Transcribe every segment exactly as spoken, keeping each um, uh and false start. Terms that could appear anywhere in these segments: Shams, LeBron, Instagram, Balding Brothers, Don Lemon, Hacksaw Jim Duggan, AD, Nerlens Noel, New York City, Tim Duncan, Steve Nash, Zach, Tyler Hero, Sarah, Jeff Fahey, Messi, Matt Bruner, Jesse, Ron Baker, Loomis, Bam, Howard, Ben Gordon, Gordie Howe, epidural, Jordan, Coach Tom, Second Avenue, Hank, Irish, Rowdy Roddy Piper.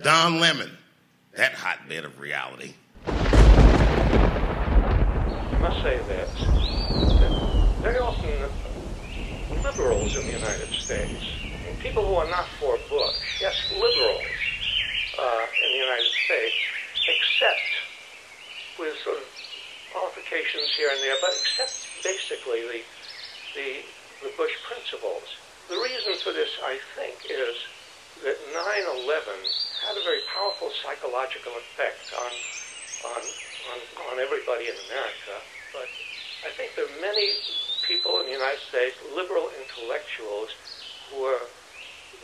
Don Lemon, that hotbed of reality. I must say that, that very often liberals in the United States, people who are not for Bush, yes, liberals uh, in the United States, accept with sort of qualifications here and there, but accept basically the the, the Bush principles. The reason for this, I think, is that nine eleven had a very powerful psychological effect on, on on on everybody in America. But I think there are many people in the United States, liberal intellectuals, who are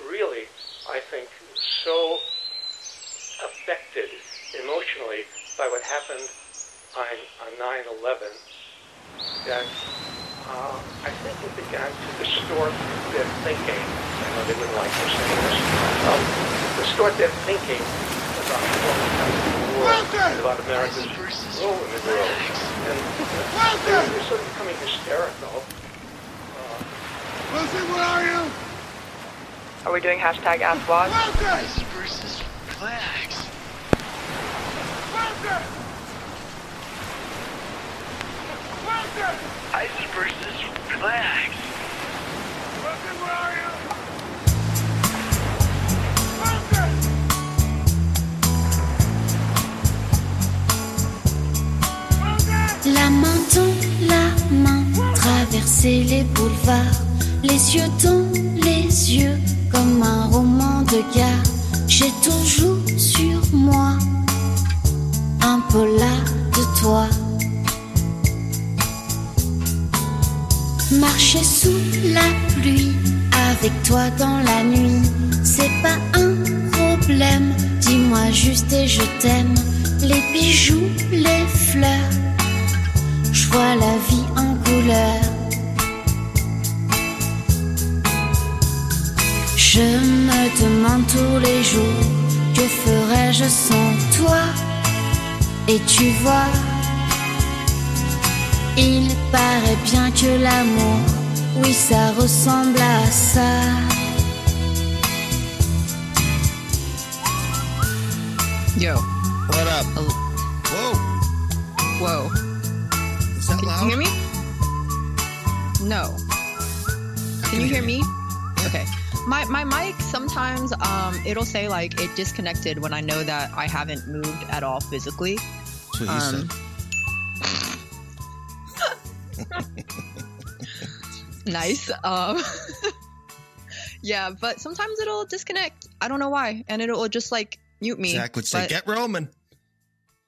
really, I think, so affected emotionally by what happened on, on nine eleven that uh, I think it began to distort their thinking. I know they wouldn't like to say this. Um, distort their thinking about the world and about America's role in the world. And they're, they're sort of becoming hysterical. Uh, Wilson, where are you? Are we doing hashtag Ask Walt? Wilson versus Relax. Wilson! Wilson! Ice versus Relax. Wilson, where are you? La main dans la main, traverser les boulevards, les yeux dans les yeux, comme un roman de gare. J'ai toujours sur moi un peu là de toi. Marcher sous la pluie, avec toi dans la nuit, c'est pas un problème. Dis-moi juste et je t'aime, les bijoux, les fleurs. Je vois la vie en couleur. Je me demande tous les jours, que ferais-je sans toi? Et tu vois, il paraît bien que l'amour, oui, ça ressemble à ça. Yo, what up? Whoa. Whoa. Can you hear me? No. Can you hear me? Okay. My my mic sometimes um it'll say like it disconnected when I know that I haven't moved at all physically. That's what um, you said. Nice. Um Yeah, but sometimes it'll disconnect. I don't know why, and it'll just like mute me. Zach would say, but, "Get Roman."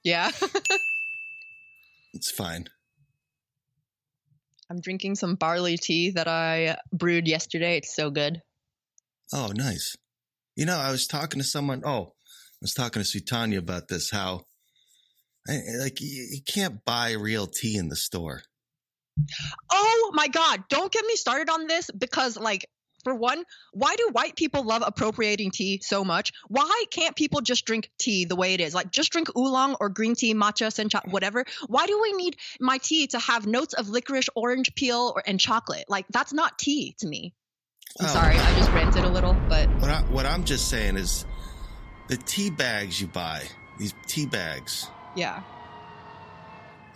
Yeah. It's fine. I'm drinking some barley tea that I brewed yesterday. It's so good. Oh, nice. You know, I was talking to someone. Oh, I was talking to Sutanya about this, how I, like you, you can't buy real tea in the store. Oh, my God. Don't get me started on this because like for one, why do white people love appropriating tea so much? Why can't people just drink tea the way it is? Like just drink oolong or green tea, matcha, sencha, whatever. Why do we need my tea to have notes of licorice, orange peel, or and chocolate? Like that's not tea to me. I'm oh, sorry. I just ranted a little, but. What, I, what I'm just saying is the tea bags you buy, these tea bags. Yeah.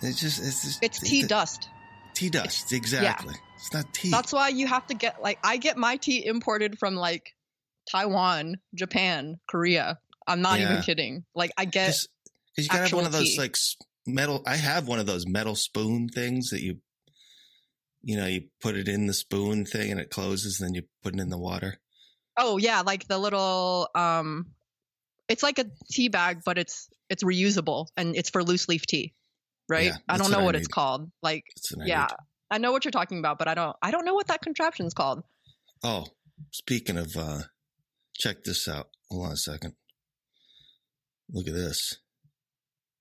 It's just, it's just. It's tea it's, dust. Tea dust. It's, exactly. Yeah. It's not tea. That's why you have to get, like, I get my tea imported from, like, Taiwan, Japan, Korea. I'm not yeah. even kidding. Like, I get just, Because you gotta have one of those tea. like metal. I have one of those metal spoon things that you, you know, you put it in the spoon thing and it closes, and then you put it in the water. Oh yeah, like the little. Um, it's like a tea bag, but it's it's reusable and it's for loose leaf tea, right? Yeah, I don't know what, what it's called. Like, I yeah, need. I know what you're talking about, but I don't. I don't know what that contraption's called. Oh, speaking of, uh, check this out. Hold on a second. Look at this.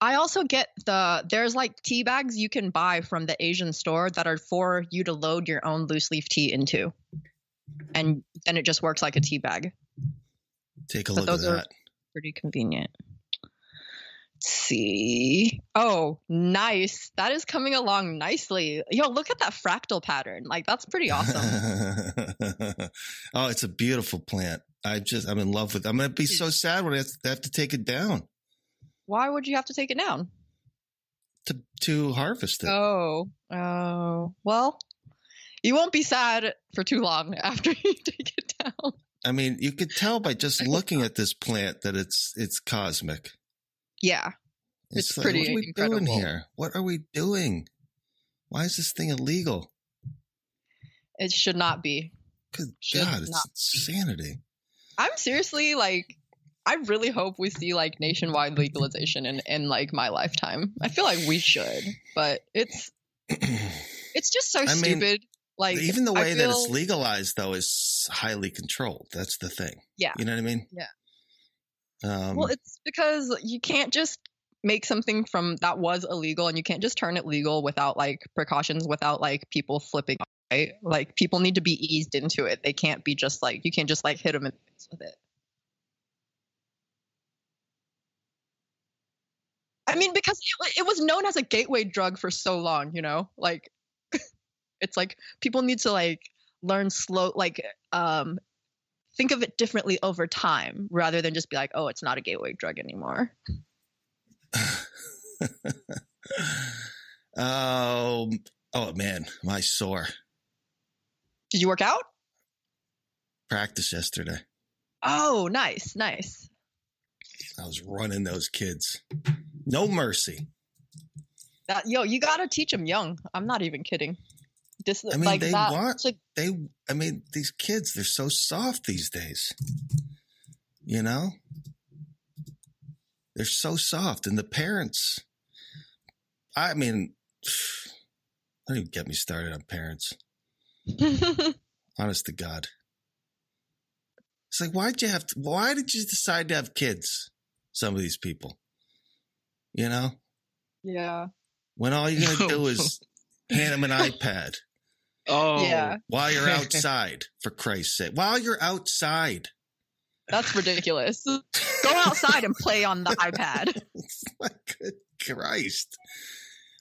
I also get the, there's like tea bags you can buy from the Asian store that are for you to load your own loose leaf tea into. And then it just works like a tea bag. Take a but look those at that. Are pretty convenient. Let's see. Oh, nice. That is coming along nicely. Yo, look at that fractal pattern. Like, that's pretty awesome. Oh, it's a beautiful plant. I just, I'm in love with it. I'm going to be so sad when I have to take it down. Why would you have to take it down? To to harvest it. Oh, oh. Well, you won't be sad for too long after you take it down. I mean, you could tell by just looking at this plant that it's it's cosmic. Yeah, it's, it's like, pretty incredible. What are we incredible. doing here? What are we doing? Why is this thing illegal? It should not be. Good should God, it's insanity. I'm seriously like. I really hope we see like nationwide legalization in, in like my lifetime. I feel like we should, but it's it's just so I stupid. Mean, like even the way I feel, that it's legalized though is highly controlled. That's the thing. Yeah, you know what I mean. Yeah. Um, well, it's because you can't just make something from that was illegal, and you can't just turn it legal without like precautions, without like people flipping. Right? Like people need to be eased into it. They can't be just like you can't just like hit them in the face with it. I mean, because it was known as a gateway drug for so long, you know, like it's like people need to like learn slow, like um, think of it differently over time rather than just be like, oh, it's not a gateway drug anymore. um, oh, man, my sore. Did you work out? Practice yesterday. Oh, nice. Nice. I was running those kids. No mercy. That, yo, you got to teach them young. I'm not even kidding. This, I mean, like they that, want like, – they. I mean, these kids, they're so soft these days, you know? They're so soft. And the parents – I mean, don't even get me started on parents. Honest to God. It's like, why'd you have to, why did you decide to have kids? Some of these people, you know? Yeah. When all you're going to do is hand them an iPad. Oh, yeah. While you're outside, for Christ's sake. While you're outside. That's ridiculous. Go outside and play on the iPad. My good Christ.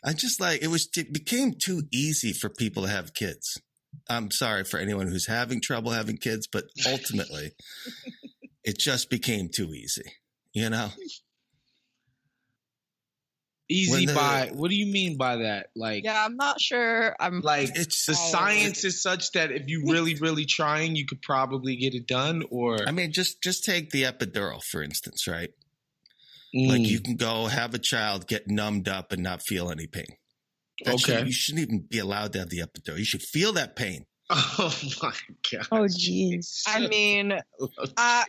I just like, it was, it became too easy for people to have kids. I'm sorry for anyone who's having trouble having kids, but ultimately it just became too easy, you know? Easy by, what do you mean by that? Like, yeah, I'm not sure. I'm like, it's the science is such that if you really, really trying, you could probably get it done. Or, I mean, just, just take the epidural, for instance, right? Mm. Like you can go have a child, get numbed up and not feel any pain. That okay. Should, you shouldn't even be allowed to have the epidural. You should feel that pain. Oh my God. Oh jeez. I mean, uh,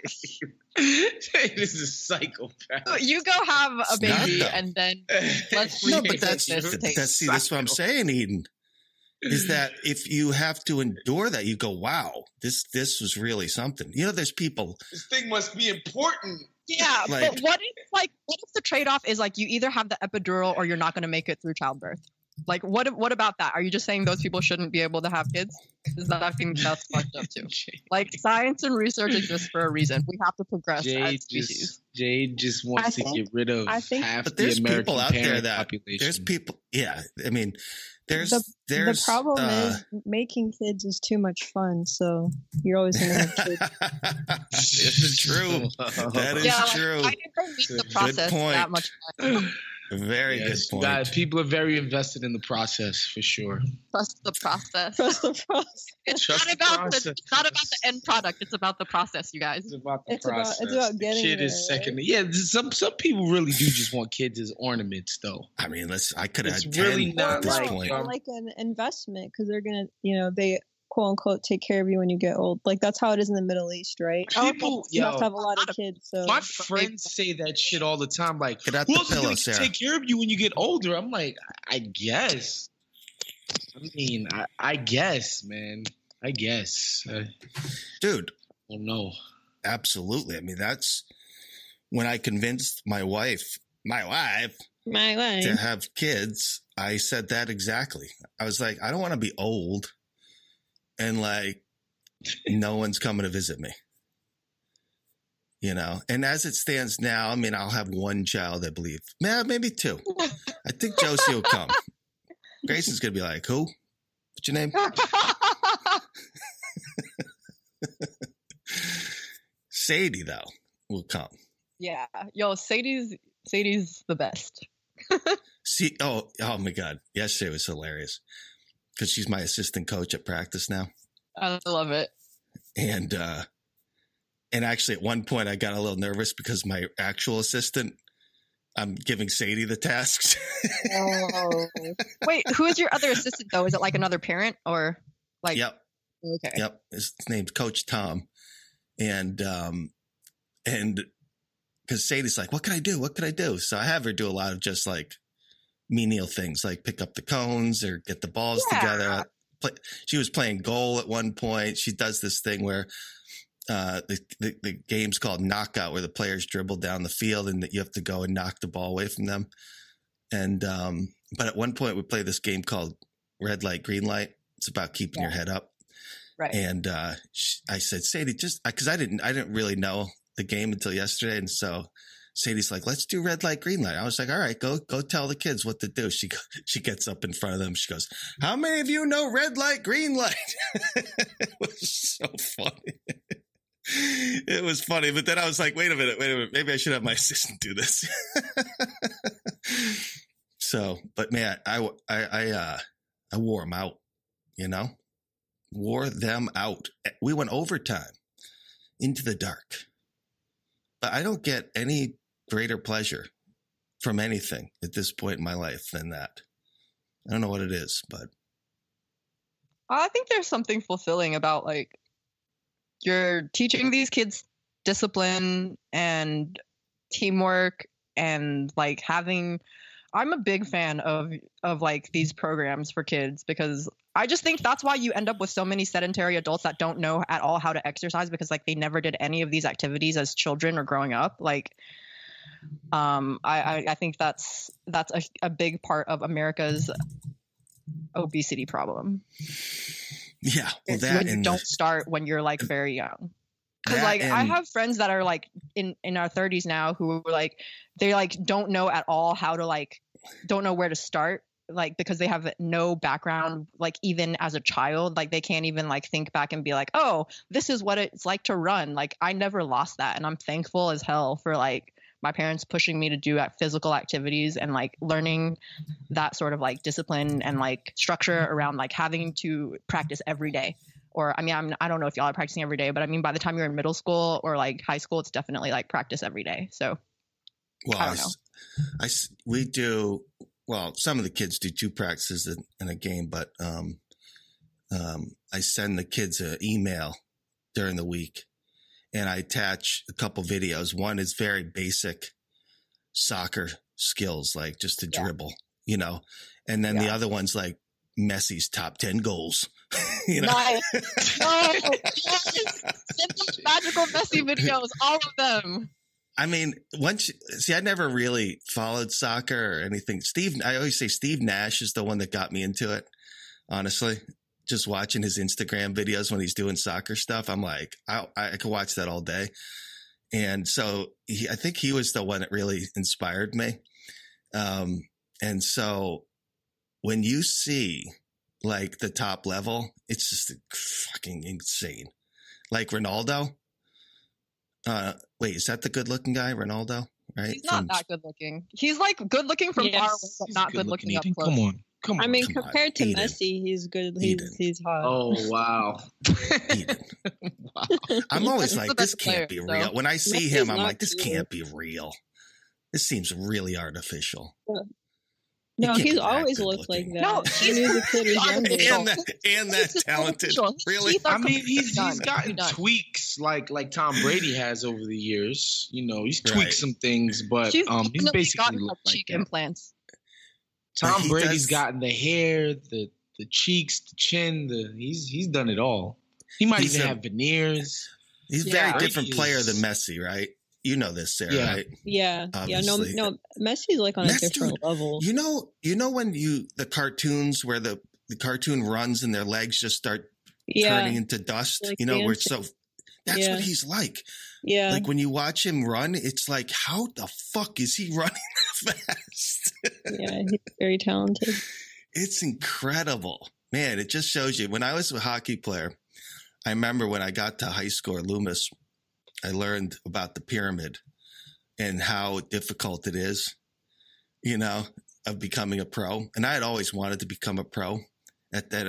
this is psychopath. You go have a it's baby not, and then let's no, but that's this that's, that's see, that's what I'm saying, Eden. Is that if you have to endure that, you go, wow, this this was really something. You know, there's people. This thing must be important. Yeah, like, but what if like what if the trade off is like you either have the epidural or you're not going to make it through childbirth? Like, what What about that? Are you just saying those people shouldn't be able to have kids? Is that I think that's fucked up too? Like, science and research exists for a reason. We have to progress Jade as species. Just, Jade just wants I to think, get rid of I think, half but there's the American people out there that, population. There's people, yeah. I mean, there's the, there's the problem uh, is making kids is too much fun. So you're always going to have kids. This is true. That is yeah, like, true. I never meet the process that much fun. Very yes, good point. Guys, people are very invested in the process for sure. Trust the process. Trust the process. It's Trust not the about process. the it's not about the end product. It's about the process, you guys. It's about the it's process. About, it's about getting Shit there, is second. Right? Yeah, some some people really do just want kids as ornaments, though. I mean, let's. I could have really not at this right. point. It's like an investment because they're gonna, you know, they. "Quote unquote, take care of you when you get old." Like that's how it is in the Middle East, right? People, you yo, have to have a lot of kids. So my friends say that shit all the time. Like, who's going to take care of you when you get older? I'm like, I guess. I mean, I, I guess, man. I guess, I, dude. Oh no, absolutely. I mean, that's when I convinced my wife, my wife, my wife to have kids. I said that exactly. I was like, I don't want to be old. And like, no one's coming to visit me, you know? And as it stands now, I mean, I'll have one child, I believe. Maybe two. I think Josie will come. Grayson's going to be like, who? What's your name? Sadie, though, will come. Yeah. Yo, Sadie's Sadie's the best. See, oh, oh, my God. Yesterday was hilarious. Because she's my assistant coach at practice now. I love it. And uh, and actually, at one point, I got a little nervous because my actual assistant, I'm giving Sadie the tasks. Oh. Wait, who is your other assistant, though? Is it like another parent or like? Yep. Okay. Yep. His name's Coach Tom. And um, and because Sadie's like, what can I do? What can I do? So I have her do a lot of just like menial things like pick up the cones or get the balls yeah. together. Play, she was playing goal at one point. She does this thing where uh, the, the the game's called knockout, where the players dribble down the field and that you have to go and knock the ball away from them. And um, but at one point we play this game called red light, green light. It's about keeping yeah. your head up. Right. And uh, she, I said, Sadie, just because I didn't I didn't really know the game until yesterday, and so. Sadie's like, let's do red light, green light. I was like, all right, go go tell the kids what to do. She she gets up in front of them. She goes, how many of you know red light, green light? It was so funny. It was funny. But then I was like, wait a minute, wait a minute. Maybe I should have my assistant do this. So, but man, I, I, I, uh, I wore them out, you know, wore them out. We went overtime into the dark. I don't get any greater pleasure from anything at this point in my life than that. I don't know what it is, but I think there's something fulfilling about like you're teaching these kids discipline and teamwork and like having, I'm a big fan of, of like these programs for kids because I just think that's why you end up with so many sedentary adults that don't know at all how to exercise because like they never did any of these activities as children or growing up. Like, um, I, I, I think that's, that's a, a big part of America's obesity problem. Yeah. Well, that you don't the, start when you're like very young. Cause like and- I have friends that are like in, in our thirties now who are like, they like don't know at all how to like, don't know where to start. Like, because they have no background, like even as a child, like they can't even like think back and be like, oh, this is what it's like to run. Like I never lost that. And I'm thankful as hell for like my parents pushing me to do at physical activities and like learning that sort of like discipline and like structure around like having to practice every day. Or, I mean, I'm, I don't know if y'all are practicing every day, but I mean, by the time you're in middle school or like high school, it's definitely like practice every day. So well, I don't know. I, I, we do... Well, some of the kids do two practices in, in a game, but um, um, I send the kids an email during the week, and I attach a couple videos. One is very basic soccer skills, like just to yeah. dribble, you know, and then yeah. the other one's like Messi's top ten goals. You know? Nice. Oh, yes. Send those magical Messi videos, all of them. I mean, once you, see, I never really followed soccer or anything. Steve, I always say Steve Nash is the one that got me into it. Honestly, just watching his Instagram videos when he's doing soccer stuff, I'm like, I, I could watch that all day. And so he, I think he was the one that really inspired me. Um, and so when you see like the top level, it's just fucking insane. Like Ronaldo. Uh, wait, is that the good looking guy, Ronaldo? Right? He's not from, that good looking. He's like good looking from yes. far away, but he's not good looking, looking up close. Come on. Come on. I mean, compared to Eden. Messi, he's good. He's, he's hot. Oh, wow. wow. I'm always like, this can't player, be real. So. When I see Messi's him, I'm like, this can't be real. This seems really artificial. Yeah. No, he's always looked like that. No, he's and that, and that talented. Really, I mean, he's he's gotten tweaks like like Tom Brady has over the years. You know, he's tweaked right. some things, but um, he's basically looked like cheek implants. Tom Brady's gotten the hair, the the cheeks, the chin. The he's he's done it all. He might even have veneers. He's a very different player than Messi, right? You know this, Sarah, yeah. right? Yeah. Obviously. Yeah, no, no. Messi's like on Messi, a different dude, level. You know, you know when you the cartoons where the, the cartoon runs and their legs just start yeah. turning into dust. Like you know, dancing. Where it's so that's yeah. what he's like. Yeah. Like when you watch him run, it's like, how the fuck is he running that fast? Yeah, he's very talented. It's incredible. Man, it just shows you. When I was a hockey player, I remember when I got to high school at Loomis, I learned about the pyramid and how difficult it is, you know, of becoming a pro. And I had always wanted to become a pro. At that,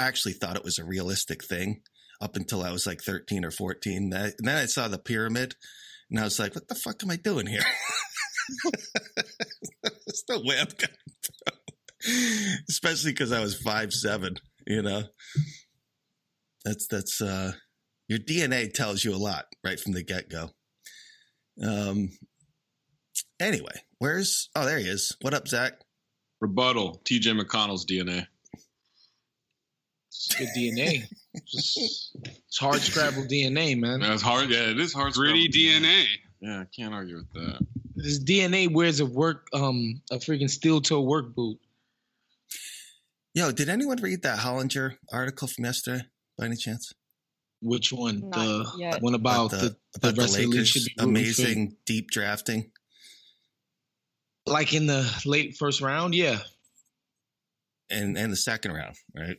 I actually thought it was a realistic thing up until I was like thirteen or fourteen. And then I saw the pyramid and I was like, what the fuck am I doing here? There's no way I'm going to pro. Especially because I was five seven, you know. That's, that's, uh. Your D N A tells you a lot right from the get-go. Um. Anyway, where's... Oh, there he is. What up, Zach? Rebuttal. T J McConnell's D N A. It's good D N A. Just, it's hard-scrabble D N A, man. That's hard. Yeah, it is hard-scrabble. Gritty D N A. Yeah, I can't argue with that. This D N A wears a work... Um, a freaking steel-toe work boot. Yo, did anyone read that Hollinger article from yesterday by any chance? Which one? The one about, about the, the, about the Lakers' league should be amazing deep drafting? Like in the late first round? Yeah. And and the second round, right?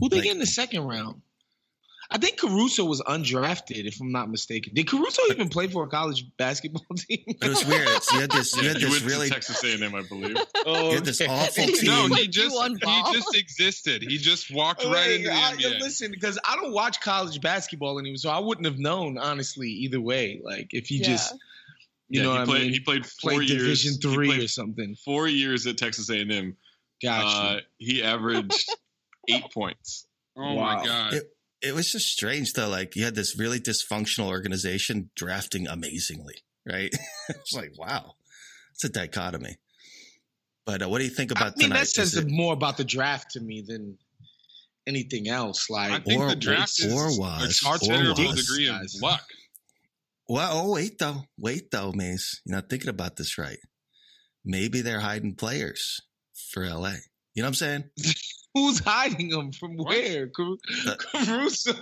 Who they like, get in the second round? I think Caruso was undrafted, if I'm not mistaken. Did Caruso but, even play for a college basketball team? It was weird. It's, you had this, you had you this really Texas A and M, I believe. Oh, you had this awful team. No, he just he just existed. He just walked oh, right into I, the N B A. Listen, because I don't watch college basketball anymore, so I wouldn't have known honestly either way. Like if he yeah. just, you yeah, know, he what played, I mean, he played four played years, Division three or something. Four years at Texas A and M. Gotcha. Uh, he averaged eight points. Oh wow. my god. It, It was just strange, though. Like, you had this really dysfunctional organization drafting amazingly, right? It's like, wow, it's a dichotomy. But uh, what do you think about I mean, tonight? That says it... more about the draft to me than anything else. Like, I think or, the draft or, is or was, it's hard to a degree of luck. Well, oh, wait, though. Wait, though, Mace. You're not thinking about this right. Maybe they're hiding players for L A. You know what I'm saying? Who's hiding them from where? Car- the, Caruso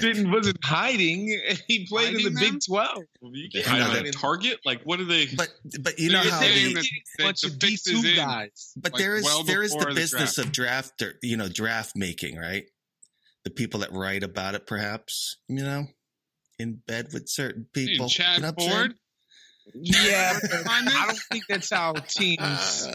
didn't wasn't hiding. He played hiding in the them? Big twelve. You can't hide that target. Like what are they? But but you so know how they, that, they, bunch the of D two guys. But like there is well there is the, the business draft. of draft or, you know draft making, right? The people that write about it, perhaps you know, in bed with certain people. Dude, Chad Ford. You know yeah, I don't think that's how teams.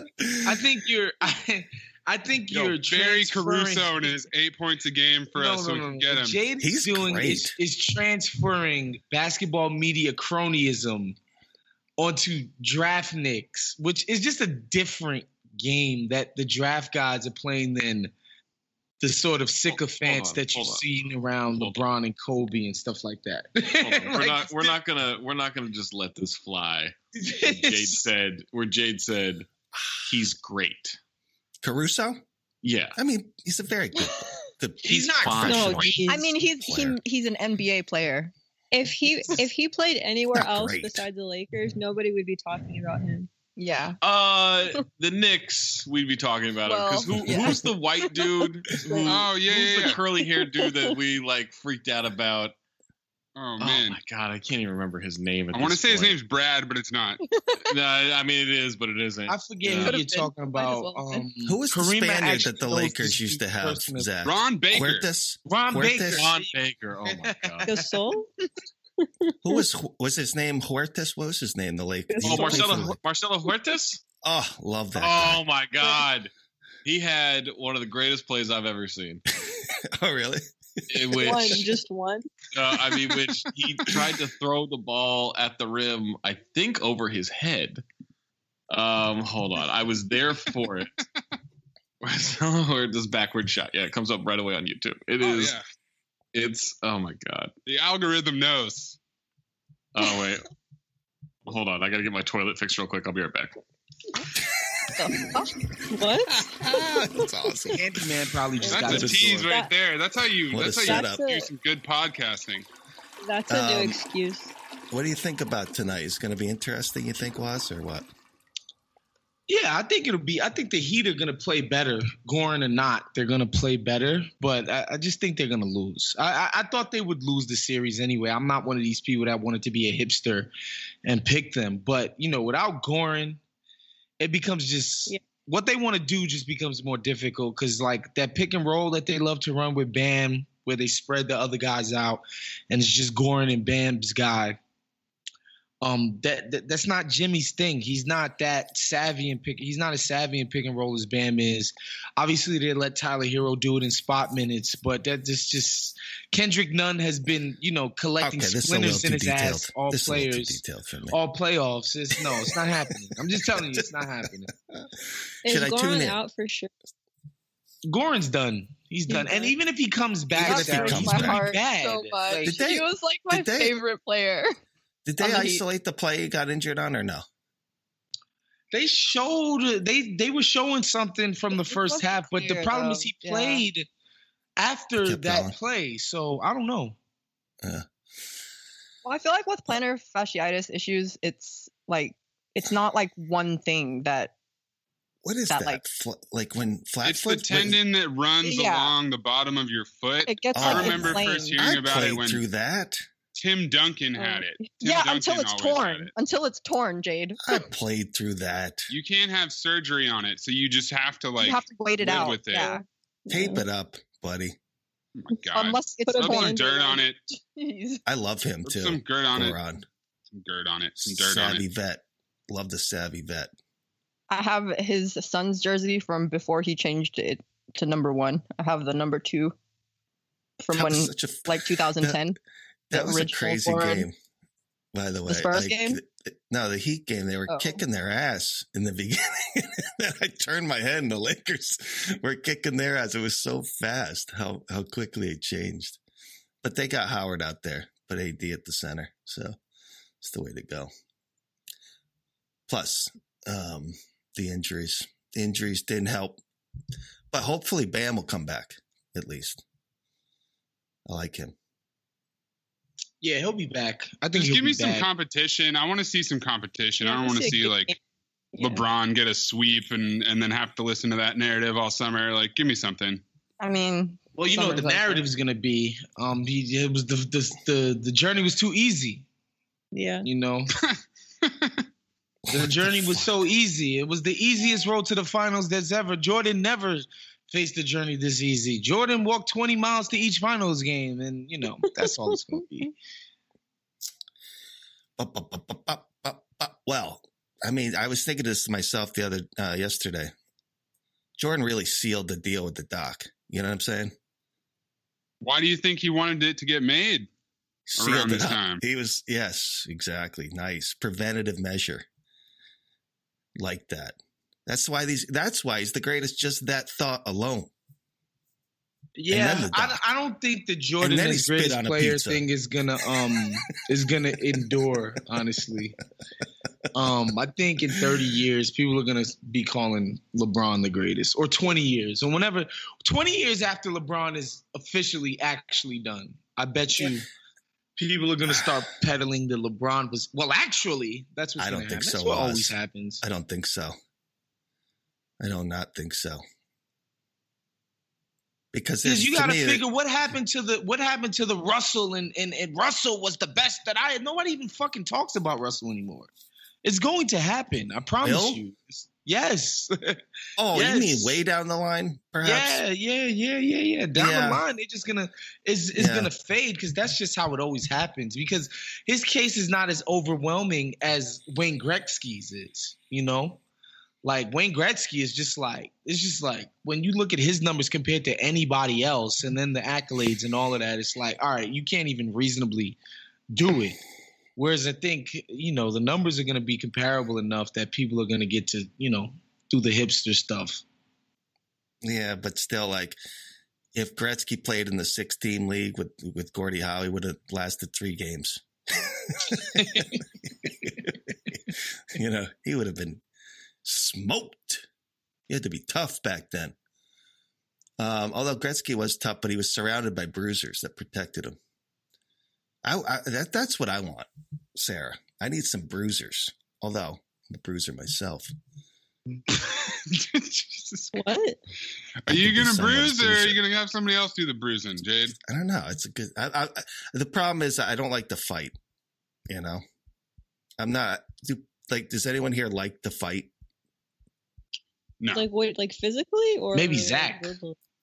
I think you're. I, I think Yo, you're Barry Caruso and his eight points a game for no, us, no, no, so we can get him. Jade is He's doing is, is transferring basketball media cronyism onto draft Knicks, which is just a different game that the draft gods are playing than the sort of sycophants on, that you've seen around hold LeBron on. and Kobe and stuff like that. like, we're not we're not gonna we're not gonna just let this fly. Jade said where Jade said he's great. Caruso? Yeah. I mean, he's a very good the, He's, he's not no, he's I mean, he's he, he's an N B A player. If he if he played anywhere not else great. besides the Lakers, nobody would be talking about him. Yeah. Uh the Knicks we'd be talking about well, him cuz who yeah. who's the white dude? Who, oh yeah. Who's yeah. the curly-haired dude that we like freaked out about? Oh man. Oh my god, I can't even remember his name. At I want to say point. his name's Brad, but it's not. No, I mean it is, but it isn't. I forget yeah. who you're talking about. Well um, who was the Spaniard that the Lakers used to have? Zach. Ron Baker. Huertas, Ron Huertas. Baker. Ron Baker. Oh my god. The soul? Who was was his name? Huertas? What was his name? The Lakers. Oh, Marcelo, Marcelo Huertas? Oh, love that. Oh, guy. My God. He had one of the greatest plays I've ever seen. Oh, really? In which, one, just one? Uh, I mean, which he tried to throw the ball at the rim, I think, over his head. Um, hold on. I was there for it. Marcelo Huertas' backward shot. Yeah, it comes up right away on YouTube. It oh, is. Yeah. It's oh my God. The algorithm knows. Oh wait. Hold on. I gotta get my toilet fixed real quick. I'll be right back. What? That's awesome. Candyman probably just that's got a tease right there. That's how you what that's how you do a, some good podcasting. That's a um, new excuse. What do you think about tonight? Is it gonna be interesting, you think, Waz, or what? Yeah, I think it'll be. I think the Heat are going to play better, Goran or not. They're going to play better, but I, I just think they're going to lose. I, I, I thought they would lose the series anyway. I'm not one of these people that wanted to be a hipster and pick them, but you know, without Goran, it becomes just yeah. what they want to do just becomes more difficult because like that pick and roll that they love to run with Bam, where they spread the other guys out, and it's just Goran and Bam's guy. Um, that, that that's not Jimmy's thing. He's not that savvy and pick. He's not as savvy in pick and roll as Bam is. Obviously, they let Tyler Hero do it in spot minutes, but that just just Kendrick Nunn has been, you know, collecting okay, splinters in his detailed. ass all this players, all playoffs. It's, no, it's not happening. I'm just telling you, it's not happening. Is Should I tune in? Out for sure. Goran's done. He's done. He's and done. even if he comes back, if he comes my back. Heart bad. So much. Like, they, he was like my they, favorite player. Did they isolate the play he got injured on or no? They showed they they were showing something from the first half, but the problem is he played after that play. So I don't know. Uh, well, I feel like with plantar fasciitis issues, it's like it's not like one thing that. What is that? that? Like, Fla- like when flat It's foot? the tendon that runs yeah. along the bottom of your foot. It gets I like remember inflamed. first hearing I about it when through that. Tim Duncan had it. Tim yeah, Duncan until it's torn. It. Until it's torn, Jade. I played through that. You can't have surgery on it, so you just have to like you have to wait it out. With it. Yeah. Tape yeah. it up, buddy. Oh my God. Unless it's put some dirt on it. Jeez. I love him too. Put some dirt on Goran. it. Some dirt on it. Some dirt savvy on it. Savvy vet. Love the savvy vet. I have his son's jersey from before he changed it to number one. I have the number two from that when, a, like two thousand ten. That, That was a crazy Goran. game, by the way. The Spurs like, game? No, the Heat game. They were oh. kicking their ass in the beginning. Then I turned my head and the Lakers were kicking their ass. It was so fast how, how quickly it changed. But they got Howard out there, but A D at the center. So it's the way to go. Plus, um, the injuries. The injuries didn't help. But hopefully Bam will come back, at least. I like him. Yeah, he'll be back. I think just give me some back. competition. I want to see some competition. Yeah, I don't want to see like yeah. LeBron get a sweep and, and then have to listen to that narrative all summer. Like, give me something. I mean, well, you know what the like narrative is going to be. Um, he, it was the, the the the journey was too easy. Yeah, you know, the journey was so easy. It was the easiest road to the finals that's ever. Jordan never faced the journey this easy. Jordan walked twenty miles to each finals game, and, you know, that's all it's going to be. Well, I mean, I was thinking this to myself the other uh, yesterday. Jordan really sealed the deal with the doc. You know what I'm saying? Why do you think he wanted it to get made sealed around this up. time? He was, yes, exactly. Nice. Preventative measure. Like that. That's why these. That's why he's the greatest. Just that thought alone. Yeah, the I, I don't think the Jordan as greatest player pizza. thing is gonna um is gonna endure. Honestly, um, I think in thirty years people are gonna be calling LeBron the greatest, or twenty years, or whenever twenty years after LeBron is officially actually done. I bet you. People are going to start peddling that LeBron was well. Actually, that's what's I don't think happen. so. That's what Oz. always happens. I don't think so. I do not think so. Because you got to figure what happened to the what happened to the Russell and, and and Russell was the best that I had. Nobody even fucking talks about Russell anymore. It's going to happen. I promise Bill? you. Yes. Oh, yes. You mean way down the line, perhaps? Yeah, yeah, yeah, yeah, yeah. Down yeah. the line, they're just gonna is is yeah. gonna fade because that's just how it always happens. Because his case is not as overwhelming as Wayne Gretzky's is. You know, like Wayne Gretzky is just like it's just like when you look at his numbers compared to anybody else, and then the accolades and all of that, it's like, all right, you can't even reasonably do it. Whereas I think, you know, the numbers are going to be comparable enough that people are going to get to, you know, do the hipster stuff. Yeah, but still, like, if Gretzky played in the six-team league with, with Gordie Howe, he would have lasted three games. You know, he would have been smoked. He had to be tough back then. Um, although Gretzky was tough, but he was surrounded by bruisers that protected him. I, I, that that's what I want, Sarah. I need some bruisers. Although I'm a bruiser myself. What? Are you gonna bruise, or are you gonna have somebody else do the bruising, Jade? I don't know. It's a good. I, I, I, the problem is I don't like to fight. You know, I'm not. Do, like, does anyone here like to fight? No. Like what? Like physically, or maybe Zach.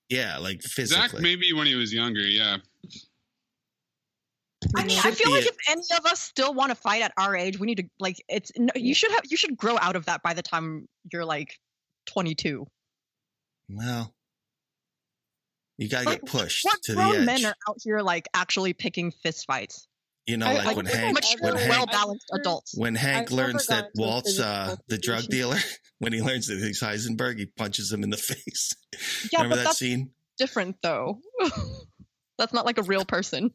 Yeah, like physically. Zach, maybe when he was younger. Yeah. I mean, I feel like if any of us still want to fight at our age, we need to, like, it's, no, you should have, you should grow out of that by the time you're like twenty-two. Well, you gotta like, get pushed what to the edge. What grown men are out here, like, actually picking fist fights? You know, like I, I, when, Hank, when Hank, well-balanced adults. When Hank I've learns that Walt's uh, the drug dealer, when he learns that he's Heisenberg, he punches him in the face. Yeah, remember but that that's scene? Different though. That's not like a real person.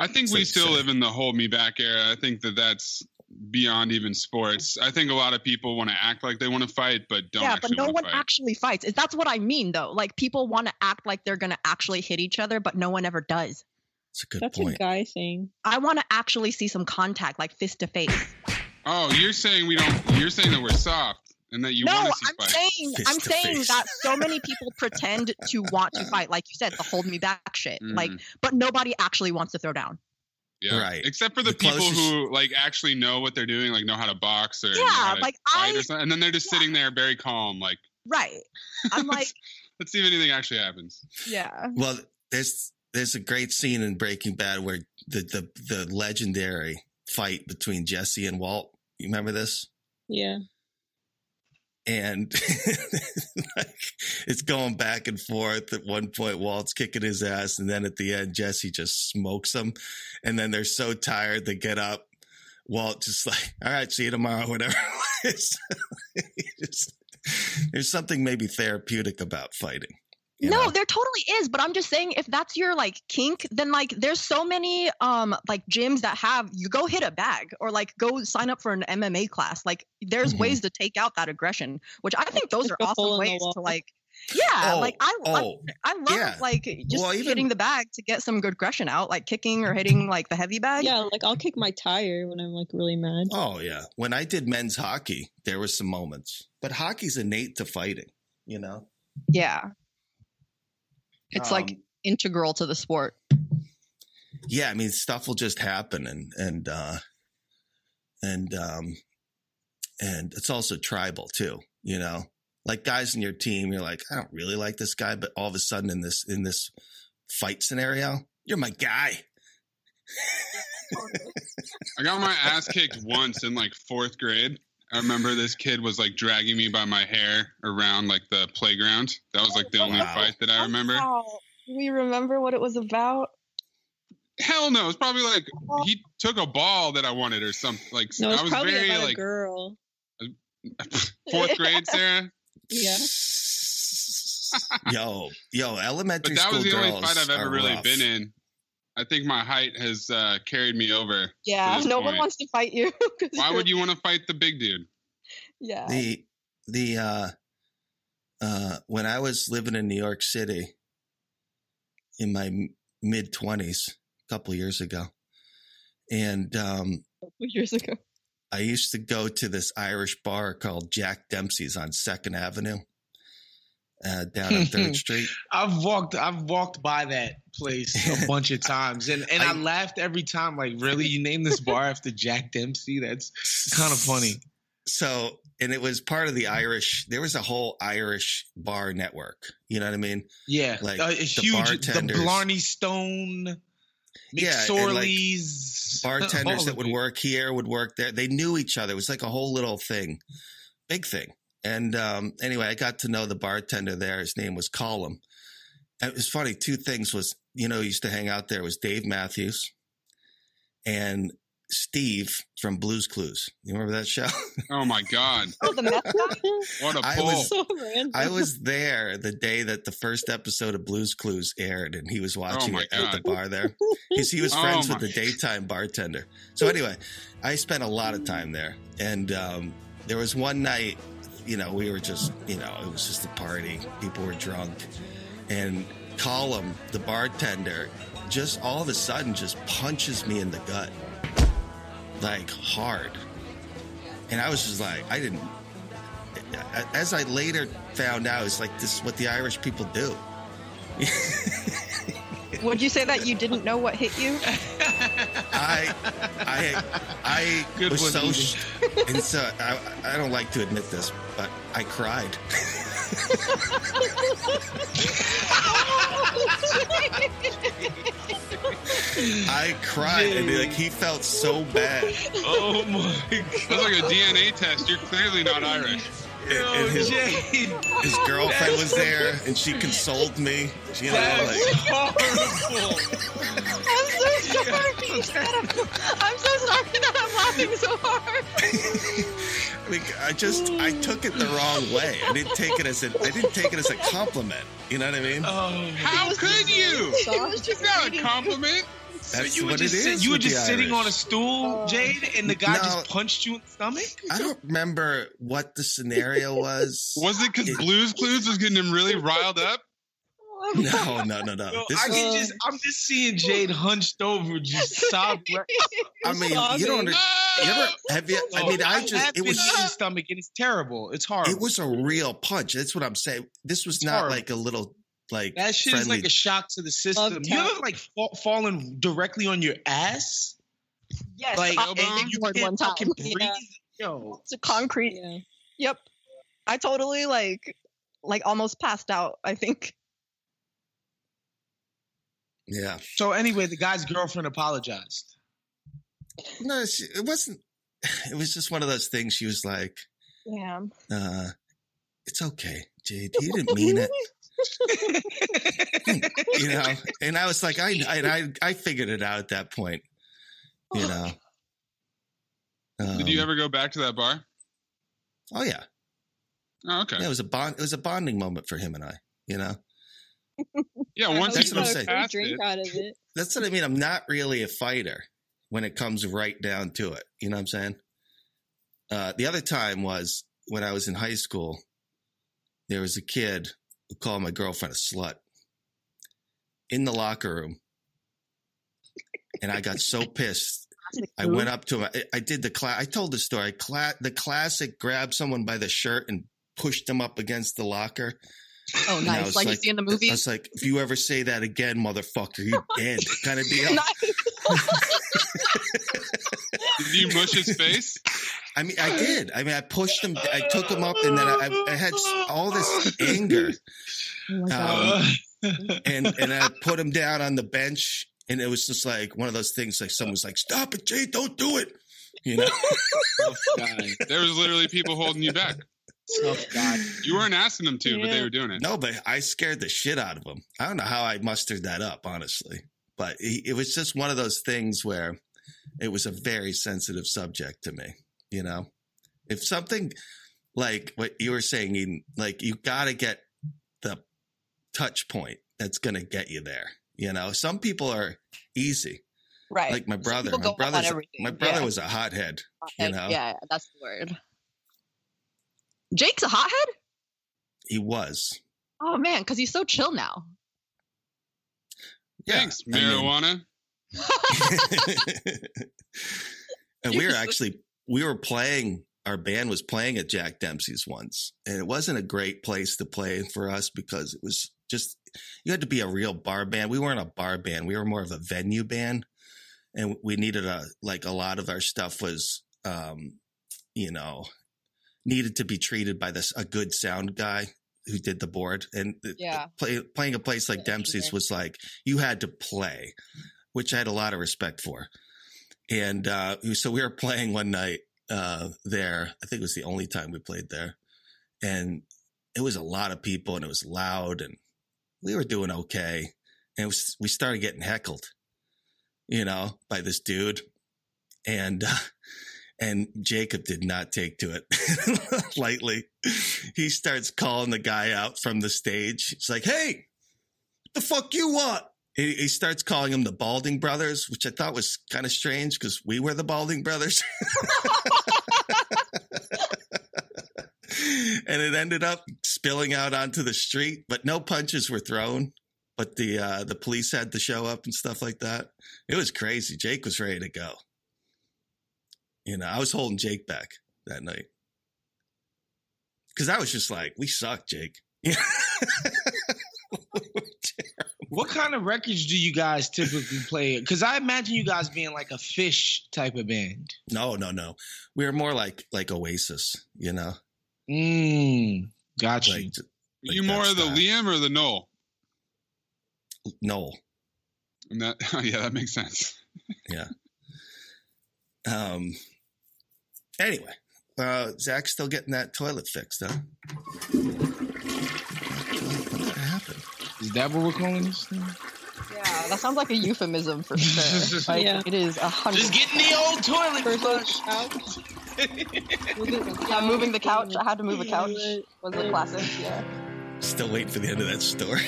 I think it's we like still sad. live in the hold me back era. I think that that's beyond even sports. I think a lot of people want to act like they want to fight, but don't yeah, actually Yeah, but no one fight. actually fights. That's what I mean, though. Like, people want to act like they're going to actually hit each other, but no one ever does. That's a good that's point. That's a guy thing. I want to actually see some contact, like fist to face. Oh, you're saying we don't, you're saying that we're soft and that you no, want to see I'm fight. Saying, I'm saying face. that so many people pretend to want to fight, like you said, the hold me back shit. Mm. Like, but nobody actually wants to throw down. Yeah, right. Except for the, the people closest... who like actually know what they're doing, like know how to box or yeah, know how to like fight I, or something, and then they're just yeah. sitting there very calm, like right. I'm like, let's, let's see if anything actually happens. Yeah. Well, there's there's a great scene in Breaking Bad where the the, the legendary fight between Jesse and Walt. You remember this? Yeah. And like, it's going back and forth. At one point, Walt's kicking his ass. And then at the end, Jesse just smokes him. And then they're so tired, they get up. Walt just like, all right, see you tomorrow, whatever it is. Just, there's something maybe therapeutic about fighting. You no, know? There totally is. But I'm just saying, if that's your like kink, then like there's so many um like gyms that have you go hit a bag or like go sign up for an M M A class. Like there's mm-hmm. ways to take out that aggression, which I think those it's are awesome ways to like. Yeah, oh, like I oh, I, I love yeah. like just well, even, hitting the bag to get some good aggression out, like kicking or hitting like the heavy bag. Yeah, like I'll kick my tire when I'm like really mad. Oh yeah, when I did men's hockey, there were some moments, but hockey's innate to fighting, you know. Yeah. It's like um, integral to the sport. Yeah, I mean, stuff will just happen, and and uh, and um, and it's also tribal too. You know, like guys in your team, you're like, I don't really like this guy, but all of a sudden in this in this fight scenario, you're my guy. I got my ass kicked once in like fourth grade. I remember this kid was like dragging me by my hair around like the playground. That was like the only wow. fight that I remember. Wow. Do we remember what it was about? Hell no. It's probably like he took a ball that I wanted or something. Like no, it was I was probably very about like a girl. Fourth grade, Sarah? Yeah. yo, yo, elementary school girls. But that was the only fight I've ever really rough. been in. I think my height has uh, carried me over. Yeah, no point. One wants to fight you. Why would you want to fight the big dude? Yeah. The the uh, uh, when I was living in New York City in my mid twenties, a couple years ago, and um, a couple years ago, I used to go to this Irish bar called Jack Dempsey's on Second Avenue. Uh, down on Third Street. I've walked I've walked by that place a bunch of times and, and I, I laughed every time, like, really? You named this bar after Jack Dempsey? That's kind of funny. So, and it was part of the Irish, there was a whole Irish bar network. You know what I mean? Yeah. Like uh, the huge, bartenders. The Blarney Stone, McSorley's. Yeah, like bartenders that would it. work here, would work there. They knew each other. It was like a whole little thing, big thing. And um, anyway, I got to know the bartender there. His name was Colm. And it was funny. Two things was, you know, he used to hang out there. It was Dave Matthews and Steve from Blue's Clues. You remember that show? Oh, my God. Oh, the math guy? What a I pull. Was, so random. I was there the day that the first episode of Blue's Clues aired, and he was watching oh it God. at the bar there. He's, he was friends oh with the daytime bartender. So anyway, I spent a lot of time there. And um, there was one night, you know, we were just, you know, it was just a party. People were drunk. And Colm, the bartender, just all of a sudden just punches me in the gut. Like hard, and I was just like, I didn't. As I later found out, it's like this is what the Irish people do. Would you say that you didn't know what hit you? I, I, I Good was so, sh- and so I, I don't like to admit this, but I cried. I cried, and like he felt so bad. Oh my! That's like a D N A test. You're clearly not Irish. And, and his, his girlfriend was there, and she consoled me. She, you know, like, horrible. I'm so sorry. I'm so sorry that I'm laughing so hard. I mean, I just I took it the wrong way. I didn't take it as a I didn't take it as a compliment. You know what I mean? Oh, how could you? It's not a compliment. That's so you what it sit, is. You were just sitting on a stool, Jade, and the guy now, just punched you in the stomach? I don't remember what the scenario was. Was it because Blue's Clues was getting him really riled up? No, no, no, no. no this I was, can just, I'm just seeing Jade hunched over, just sobbing. I mean, you don't no! you ever, have you? I mean, I just I've it was in your stomach, and it's terrible. It's horrible. It was a real punch. That's what I'm saying. This was it's not horrible. Like a little. Like that shit friendly. Is like a shock to the system. You ever like fall, fallen directly on your ass? Yes, like I, and then you can't one fucking breathe. Yeah. Yo, it's a concrete. Yeah. Yep, I totally like, like almost passed out. I think. Yeah. So anyway, the guy's girlfriend apologized. No, she, it wasn't. It was just one of those things. She was like, "Yeah, uh, it's okay, Jade. You didn't mean it." You know, and I was like, I, I I figured it out at that point. You know. Um, Did you ever go back to that bar? Oh yeah. Oh okay. Yeah, it was a bond. It was a bonding moment for him and I. You know. Yeah, once that's what I'm saying. Drink out of it. That's what I mean. I'm not really a fighter when it comes right down to it. You know what I'm saying? Uh, the other time was when I was in high school. There was a kid. Call my girlfriend a slut in the locker room, and I got so pissed. I went up to him. I, I did the class. I told the story. Cla- the classic: grab someone by the shirt and push them up against the locker. Oh, nice! Like, like you see in the movie. I was like, "If you ever say that again, motherfucker, you dead." Kind of deal. Did you mush his face? I mean, I did. I mean, I pushed him. I took him up, and then I, I had all this anger, oh um, and and I put him down on the bench. And it was just like one of those things. Like someone's like, "Stop it, Jade! Don't do it!" You know. Tough guy. There was literally people holding you back. Tough guy. You weren't asking them to, yeah. But they were doing it. No, but I scared the shit out of him. I don't know how I mustered that up, honestly. But it, it was just one of those things where it was a very sensitive subject to me. You know, if something like what you were saying, Eden, like you got to get the touch point that's going to get you there. You know, some people are easy. Right. Like my brother. My, brother's, my brother yeah. was a hothead. Hothead, you know? Yeah, that's the word. Jake's a hothead? He was. Oh, man, because he's so chill now. Yeah, thanks, marijuana. I mean, and we were actually... We were playing, our band was playing at Jack Dempsey's once, and it wasn't a great place to play for us because it was just, you had to be a real bar band. We weren't a bar band. We were more of a venue band, and we needed a, like a lot of our stuff was, um, you know, needed to be treated by this a good sound guy who did the board. And yeah. play, playing a place like yeah, Dempsey's either. was like, you had to play, which I had a lot of respect for. And uh, so we were playing one night uh, there. I think it was the only time we played there. And it was a lot of people and it was loud and we were doing okay. And it was, we started getting heckled, you know, by this dude. And uh, and Jacob did not take to it lightly. He starts calling the guy out from the stage. It's like, hey, what the fuck you want? He, he starts calling them the Balding Brothers, which I thought was kind of strange because we were the Balding Brothers. And it ended up spilling out onto the street, but no punches were thrown. But the uh, the police had to show up and stuff like that. It was crazy. Jake was ready to go. You know, I was holding Jake back that night because I was just like, we suck, Jake. What kind of records do you guys typically play? Because I imagine you guys being like a Fish type of band. No, no, no. We were more like like Oasis, you know? Mm, gotcha. Like, like Are you more of the Liam or the Noel? Noel. And that, yeah, that makes sense. Yeah. Um. Anyway, uh, Zach's still getting that toilet fixed, huh? What happened? Is that what we're calling this thing? Yeah, that sounds like a euphemism for sure. Like, yeah. It is a hundred. Just getting the old toilet flush out. Yeah, moving the couch. I had to move a couch. Was it classic? Yeah. Still waiting for the end of that story.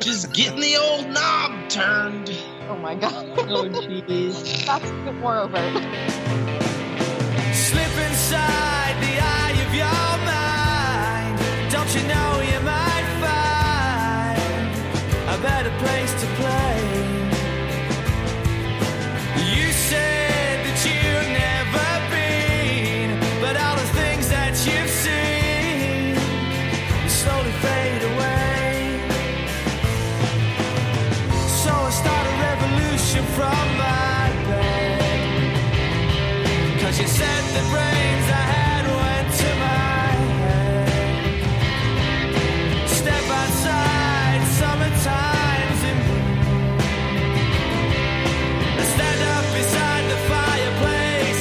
Just getting the old knob turned. Oh my god. Oh jeez. That's a bit more overt. Slip inside the eye of your mind. Don't you know you might find a better place to play? You said that you've never been, but all the things that you've seen will slowly fade away. So I started from my bed, 'cause you said the brains I had went to my head. Step outside, summertime's in bloom. I stand up beside the fireplace,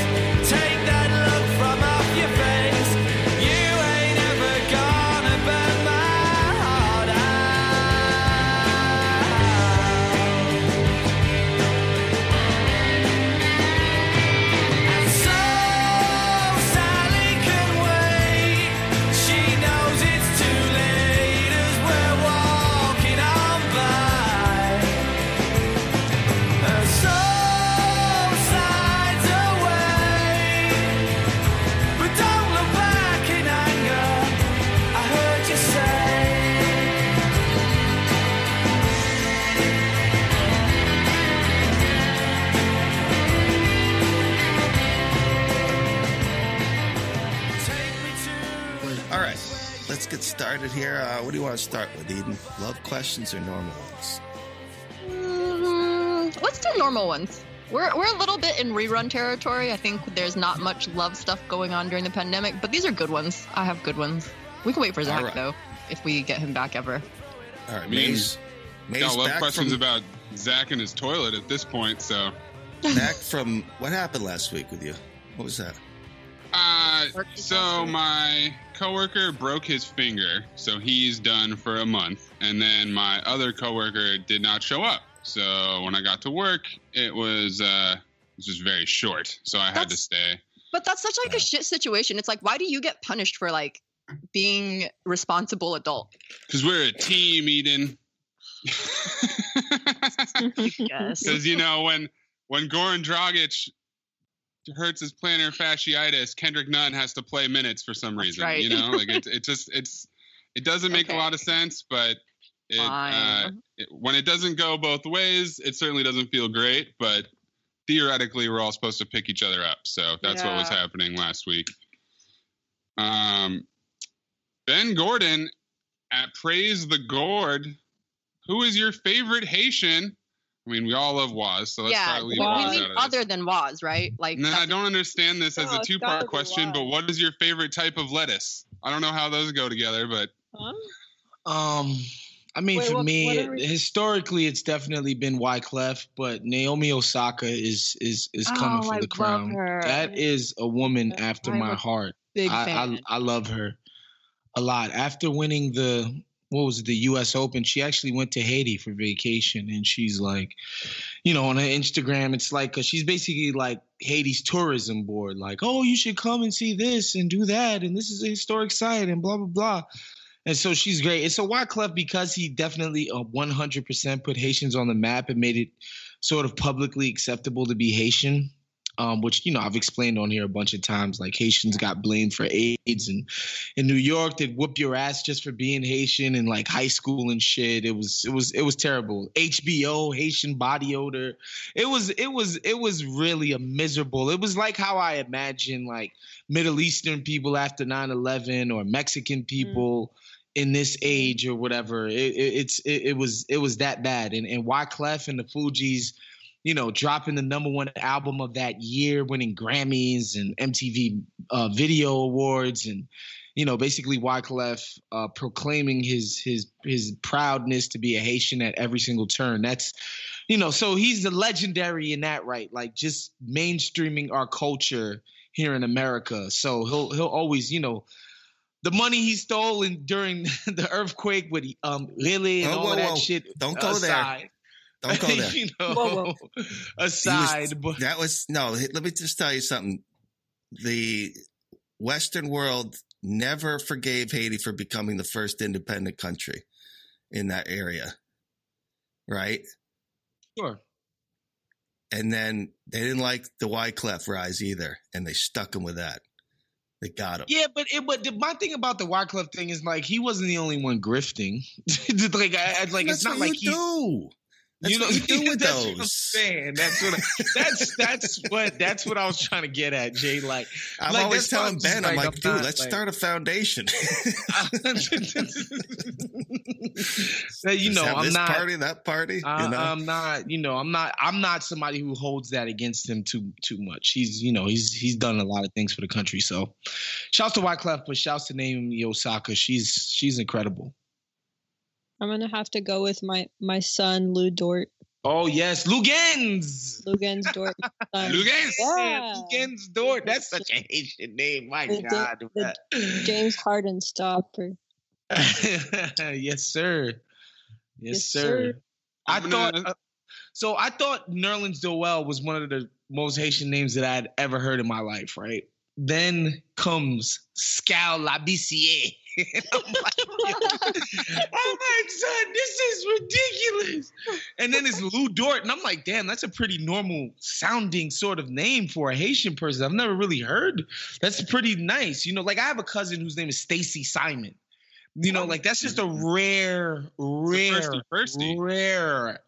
take that look from off your face. You ain't ever gonna burn my heart out. Let's get started here. Uh, what do you want to start with, Eden? Love questions or normal ones? Mm, let's do normal ones. We're we're a little bit in rerun territory. I think there's not much love stuff going on during the pandemic, but these are good ones. I have good ones. We can wait for Zach, right. though, if we get him back ever. All right. Maze, Maze got love questions from... about Zach and his toilet at this point, so. Back from what happened last week with you? What was that? Uh, so my... coworker broke his finger, so he's done for a month, and then my other coworker did not show up, so when I got to work it was uh it was just very short, so I that's, had to stay. But that's such like a shit situation. It's like, why do you get punished for like being responsible adult? Because we're a team, Eden. Because you know, when when Goran Dragic hurts his plantar fasciitis, Kendrick Nunn has to play minutes for some reason. Right. You know, like it, it just it's it doesn't make okay. a lot of sense, but it, uh, it when it doesn't go both ways, it certainly doesn't feel great. But theoretically, we're all supposed to pick each other up, so that's yeah. what was happening last week. Um, Ben Gordon at Praise the Gourd. Who is your favorite Haitian? I mean, we all love Waz, so let's yeah, try to leave Waz. We mean other than Waz, right? Like, no, I don't understand this as no, a two-part question, but what is your favorite type of lettuce? I don't know how those go together, but... Huh? Um, I mean, Wait, for what, me, what it, historically, it's definitely been Wyclef, but Naomi Osaka is is, is coming oh, for I the crown. Her. That is a woman yeah, after I'm my heart. Big I, fan. I, I love her a lot. After winning the... what was it, the U S Open, she actually went to Haiti for vacation, and she's like, you know, on her Instagram, it's like, because she's basically like Haiti's tourism board, like, oh, you should come and see this and do that, and this is a historic site, and blah, blah, blah. And so she's great. And so Wyclef, because he definitely uh, one hundred percent put Haitians on the map and made it sort of publicly acceptable to be Haitian, Um, which, you know, I've explained on here a bunch of times, like Haitians got blamed for AIDS, and in New York they'd whoop your ass just for being Haitian, and like high school and shit. It was it was it was terrible. H B O, Haitian body odor. It was it was it was really a miserable. It was like how I imagine like Middle Eastern people after nine eleven or Mexican people mm. in this age or whatever. It, it, it's it, it was it was that bad. And and Wyclef and the Fugees, you know, dropping the number one album of that year, winning Grammys and M T V uh, Video Awards, and, you know, basically Wyclef uh, proclaiming his his his proudness to be a Haitian at every single turn. That's, you know, so he's the legendary in that, right? Like just mainstreaming our culture here in America. So he'll he'll always, you know, the money he stole in, during the earthquake with um Lily and whoa, all whoa, that whoa. shit. Don't go aside. there. Don't go there. You know, whoa, whoa. Aside, was, but that was no. Let me just tell you something. The Western world never forgave Haiti for becoming the first independent country in that area, right? Sure. And then they didn't like the Wyclef rise either, and they stuck him with that. They got him. Yeah, but it, but the, my thing about the Wyclef thing is like he wasn't the only one grifting. like I, I like That's it's not what like you he. Do. That's you know, what you do with that's those. What I'm saying. That's what I, that's that's what that's what I was trying to get at, Jay. Like I'm like, always telling Ben, like, I'm like, dude, I'm let's like, start a foundation. that, you know, have I'm this not party that party. Uh, you know? I'm not. You know, I'm not. I'm not somebody who holds that against him too too much. He's you know he's he's done a lot of things for the country. So, shouts to Wyclef, but shouts to Naomi Osaka. She's she's incredible. I'm going to have to go with my, my son, Lou Dort. Oh, yes. Lou Gens. Lou Gens Dort. Lou Gens. Yeah. Lou Gens Dort. That's such a Haitian name. My the, God. The, the James Harden stopper. yes, sir. Yes, yes sir. sir. I thought uh, so. I thought Nerlens Noel was one of the most Haitian names that I'd ever heard in my life, right? Then comes Scal Labissiere. I'm like, I'm like, son, this is ridiculous. And then it's Lou Dort, and I'm like, damn, that's a pretty normal sounding sort of name for a Haitian person. I've never really heard. That's pretty nice, you know. Like I have a cousin whose name is Stacy Simon. You know, like that's just a rare, rare, rare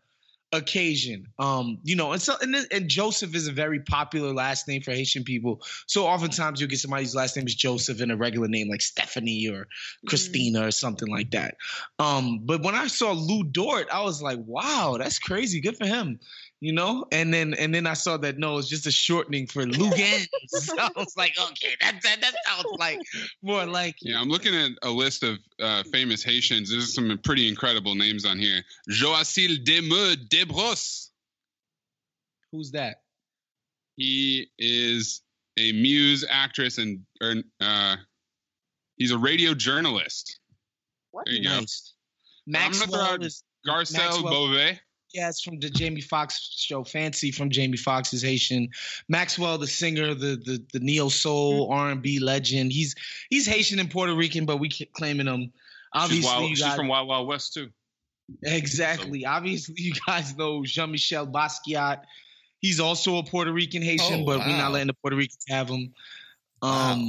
occasion. Um, you know, and so and, and Joseph is a very popular last name for Haitian people. So oftentimes you'll get somebody's last name is Joseph and a regular name like Stephanie or Christina mm. or something like that. Um, but when I saw Lou Dort, I was like, wow, that's crazy. Good for him. You know, and then and then I saw that no, it's just a shortening for Lou Gens. I was like, okay, that that that sounds like more like. Yeah, I'm looking at a list of uh, famous Haitians. There's some pretty incredible names on here. Joacil Demeu Desbrosses. Who's that? He is a muse actress and or, uh, he's a radio journalist. What? There you nice. go. Maxwell I'm gonna throw out Garcelle Beauvais. Yeah, it's from the Jamie Foxx show. Fancy from Jamie Foxx is Haitian. Maxwell, the singer, the the, the neo soul R and B legend. He's he's Haitian and Puerto Rican, but we keep claiming him. Obviously, she's, wild, you guys, she's from Wild Wild West too. Exactly. So. Obviously, you guys know Jean-Michel Basquiat. He's also a Puerto Rican Haitian, oh, but wow. we're not letting the Puerto Ricans have him. Um, wow.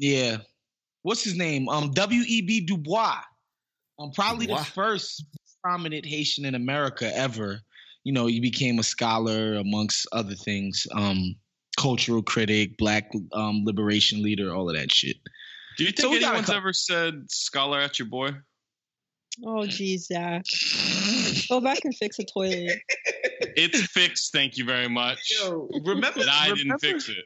yeah. What's his name? Um, W. E. B. Du Bois. Um, probably Dubois. the first. prominent Haitian in America ever. You know, he became a scholar amongst other things, um, cultural critic, black um, liberation leader, all of that shit. Do you think so anyone's co- ever said scholar at your boy? Oh, geez, Zach. Go back and fix a toilet. It's fixed, thank you very much. Yo, remember, and I remember, didn't fix it.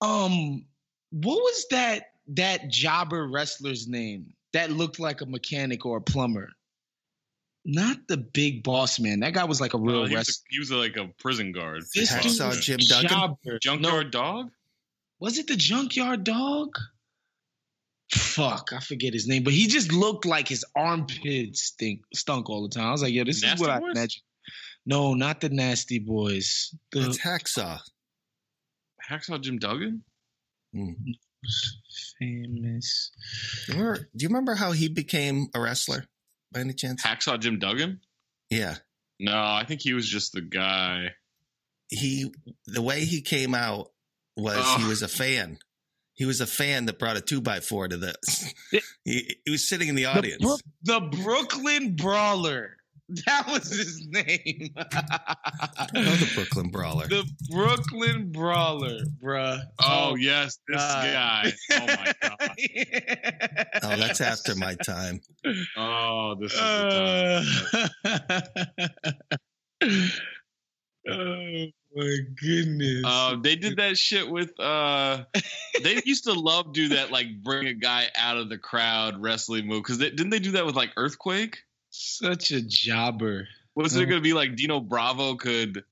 Um, what was that that jobber wrestler's name that looked like a mechanic or a plumber? Not the big boss man. That guy was like a real uh, he wrestler. Was a, he was like a prison guard. This dude was a Jim jobber. Junkyard no. Dog? Was it the Junkyard Dog? Fuck, I forget his name, but he just looked like his armpits stink stunk all the time. I was like, yo, this nasty is what boys? I imagine. No, not the Nasty Boys. The... That's Hacksaw. Hacksaw Jim Duggan? Mm. Famous. Do you, remember, do you remember how he became a wrestler by any chance? Hacksaw Jim Duggan? Yeah. No, I think he was just the guy. He, the way he came out was oh. he was a fan. He was a fan that brought a two by four to this. He, he was sitting in the audience. The, Bro- the Brooklyn Brawler. That was his name. I don't know the Brooklyn Brawler. The Brooklyn Brawler, bruh. Oh, oh yes, this God. guy. Oh, my God. Yeah. Oh, that's after my time. Oh, this is uh, the time. Oh, my goodness. Uh, they did that shit with uh, – they used to love do that, like, bring a guy out of the crowd wrestling move. Because didn't they do that with, like, Earthquake? Such a jobber. Was oh. it going to be like Dino Bravo could,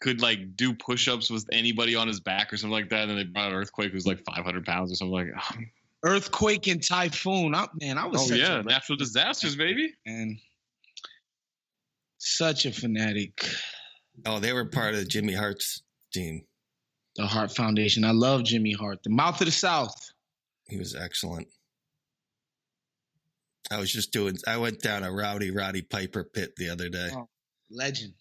could like do push-ups with anybody on his back or something like that, and then they brought Earthquake who's like five hundred pounds or something like that. Earthquake and Typhoon. I, man, I was. Oh such yeah, a natural disasters, baby. And such a fanatic. Oh, they were part of Jimmy Hart's team. The Hart Foundation. I love Jimmy Hart. The mouth of the South. He was excellent. I was just doing – I went down a Rowdy Roddy Piper pit the other day. Oh, legend.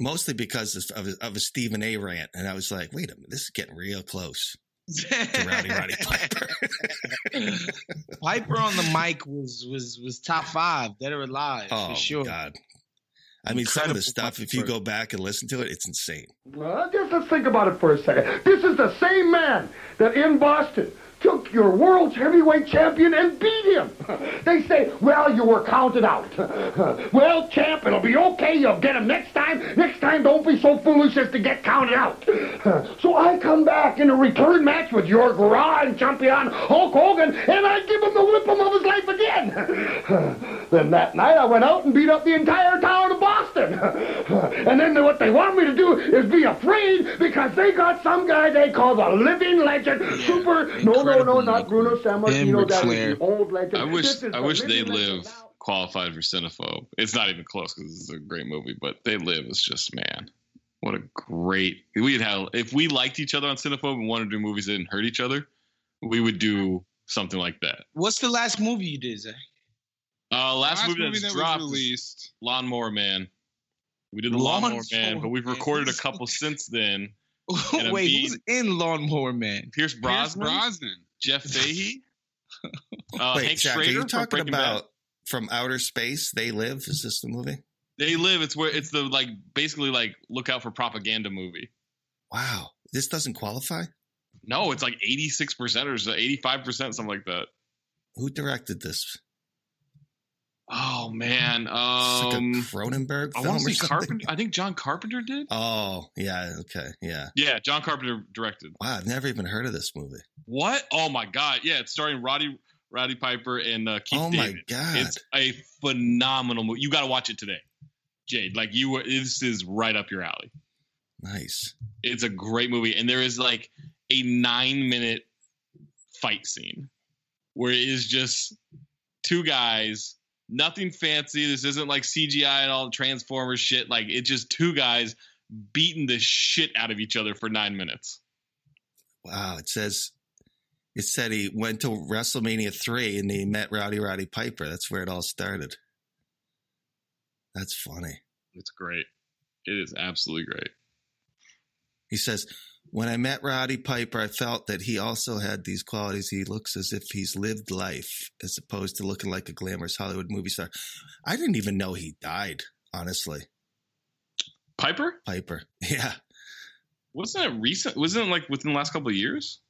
Mostly because of, of a Stephen A. rant. And I was like, wait a minute, this is getting real close to Rowdy Roddy Piper. Piper on the mic was was was top five, dead or alive, oh, for sure. Oh, God. I mean, some of the stuff, if you go back and listen to it, it's insane. Well, just let's think about it for a second. This is the same man that in Boston – took your world's heavyweight champion and beat him. They say, well, you were counted out. Well, champ, it'll be okay. You'll get him next time. Next time, don't be so foolish as to get counted out. So I come back in a return match with your Goran champion, Hulk Hogan, and I give him the whip-em of his life again. Then that night, I went out and beat up the entire town of Boston. And then what they wanted me to do is be afraid because they got some guy they call the living legend, super... No, no, no, not Bruno Sammartino. That was the old legend. I wish, I wish They Live qualified for Cinephobe. It's not even close because it's a great movie, but They Live is just, man, what a great. We'd have, if we liked each other on Cinephobe and wanted to do movies that didn't hurt each other, we would do something like that. What's the last movie you did, Zach? Uh, last, last movie, movie that's that dropped, was released, Lawnmower Man. We did the Lawnmower, Lawnmower Man, Man, but we've recorded a couple since then. Wait, who's in Lawnmower Man? Pierce Brosnan, Pierce Brosnan. Jeff Fahey, uh, Wait, Hank Jack, Schrader. Are you talking about Bad? From Outer Space? They Live. Is this the movie? They Live. It's where it's the like basically like look out for propaganda movie. Wow, this doesn't qualify. No, it's like eighty six percent or eighty five percent, something like that. Who directed this? Oh man, um, it's like a Cronenberg film I want to see or something. Carpenter. I think John Carpenter did. Oh yeah, okay, yeah, yeah. John Carpenter directed. Wow, I've never even heard of this movie. What? Oh my god, yeah, it's starring Roddy Roddy Piper and uh, Keith. Oh David. My god, it's a phenomenal movie. You got to watch it today, Jade. Like you, were, this is right up your alley. Nice. It's a great movie, and there is like a nine-minute fight scene where it is just two guys. Nothing fancy. This isn't like C G I and all the Transformers shit. Like it's just two guys beating the shit out of each other for nine minutes. Wow. It says, it said he went to WrestleMania three and he met Rowdy Roddy Piper. That's where it all started. That's funny. It's great. It is absolutely great. He says, when I met Roddy Piper, I felt that he also had these qualities. He looks as if he's lived life as opposed to looking like a glamorous Hollywood movie star. I didn't even know he died, honestly. Piper? Piper, yeah. Wasn't that recent? Wasn't it like within the last couple of years?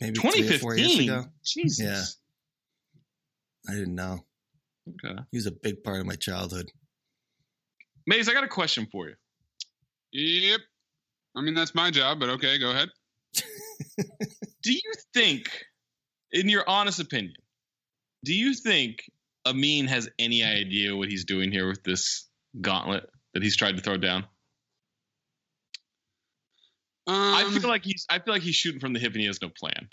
Maybe twenty fifteen. Three or four years ago. Jesus. Yeah. I didn't know. Okay. He was a big part of my childhood. Maze, I got a question for you. Yep. I mean, that's my job, but okay, go ahead. Do you think, in your honest opinion, do you think Amin has any idea what he's doing here with this gauntlet that he's tried to throw down? Um, I feel like he's. I feel like he's shooting from the hip, and he has no plan.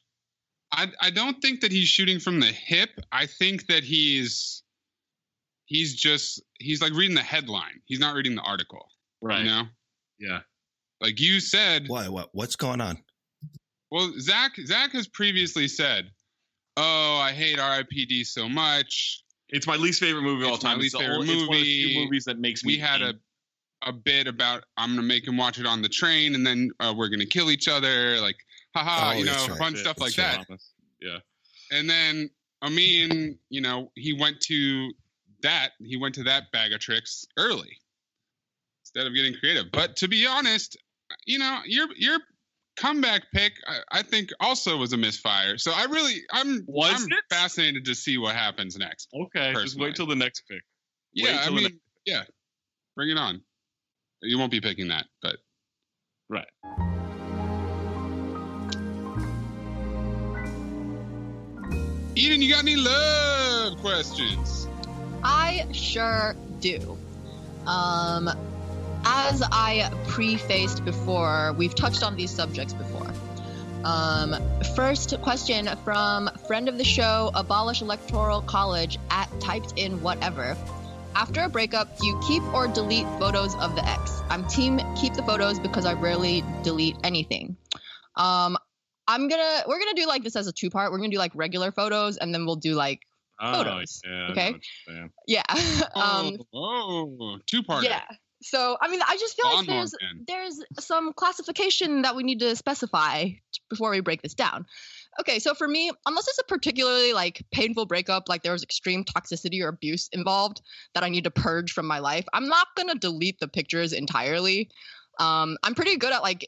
I. I don't think that he's shooting from the hip. I think that he's. He's just. He's like reading the headline. He's not reading the article. Right. You know. Yeah. Like you said. Why? What? What's going on? Well, Zach. Zach has previously said, "Oh, I hate R I P D so much. It's my least favorite movie of all time. My least it's favorite old, movie. It's one of the few movies that makes me." We had angry. a. a bit about I'm gonna make him watch it on the train and then uh, we're gonna kill each other, like haha, oh, you know, right. fun Shit. stuff that's like that. Honest. Yeah. And then Amin, you know, he went to that he went to that bag of tricks early instead of getting creative. But to be honest, you know, your your comeback pick I, I think also was a misfire. So I really I'm was I'm it? fascinated to see what happens next. Okay, personally. Just wait till the next pick. Yeah, I mean, yeah. Bring it on. You won't be picking that, but... Right. Eden, you got any love questions? I sure do. Um, as I prefaced before, we've touched on these subjects before. Um, first question from friend of the show, Abolish Electoral College, at typed in whatever. After a breakup, do you keep or delete photos of the ex? I'm team keep the photos because I rarely delete anything. Um, I'm gonna we're gonna do like this as a two part. We're gonna do like regular photos and then we'll do like photos. Oh, yeah, okay. Yeah. um, oh, oh two part. Yeah. So I mean, I just feel like there's there's some classification that we need to specify before we break this down. Okay, so for me, unless it's a particularly like painful breakup, like there was extreme toxicity or abuse involved that I need to purge from my life, I'm not going to delete the pictures entirely. Um, I'm pretty good at like,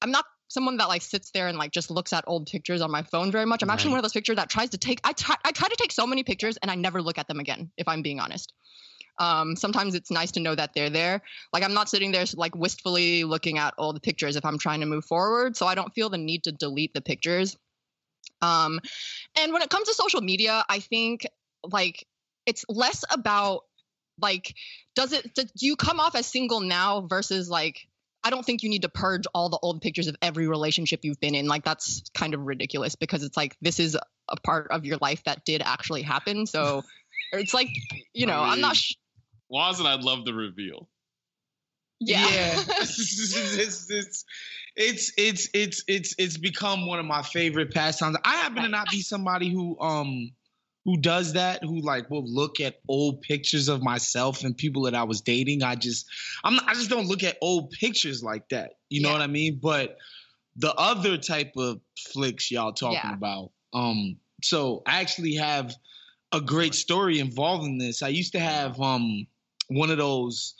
I'm not someone that like sits there and like just looks at old pictures on my phone very much. I'm right. actually one of those pictures that tries to take, I try, I try to take so many pictures and I never look at them again, if I'm being honest. Um, sometimes it's nice to know that they're there. Like I'm not sitting there like wistfully looking at all the pictures if I'm trying to move forward. So I don't feel the need to delete the pictures. Um, and when it comes to social media, I think like it's less about like, does it, do you come off as single now versus like, I don't think you need to purge all the old pictures of every relationship you've been in. Like, that's kind of ridiculous because it's like, this is a part of your life that did actually happen. So it's like, you know, I mean, I'm not sh- Waz and I'd love the reveal. Yeah, yeah. it's, it's, it's it's it's it's it's become one of my favorite pastimes. I happen to not be somebody who um who does that, who like will look at old pictures of myself and people that I was dating. I just I'm not, I just don't look at old pictures like that. You yeah. know what I mean? But the other type of flicks y'all talking yeah. about. Um, so I actually have a great story involving this. I used to have um one of those.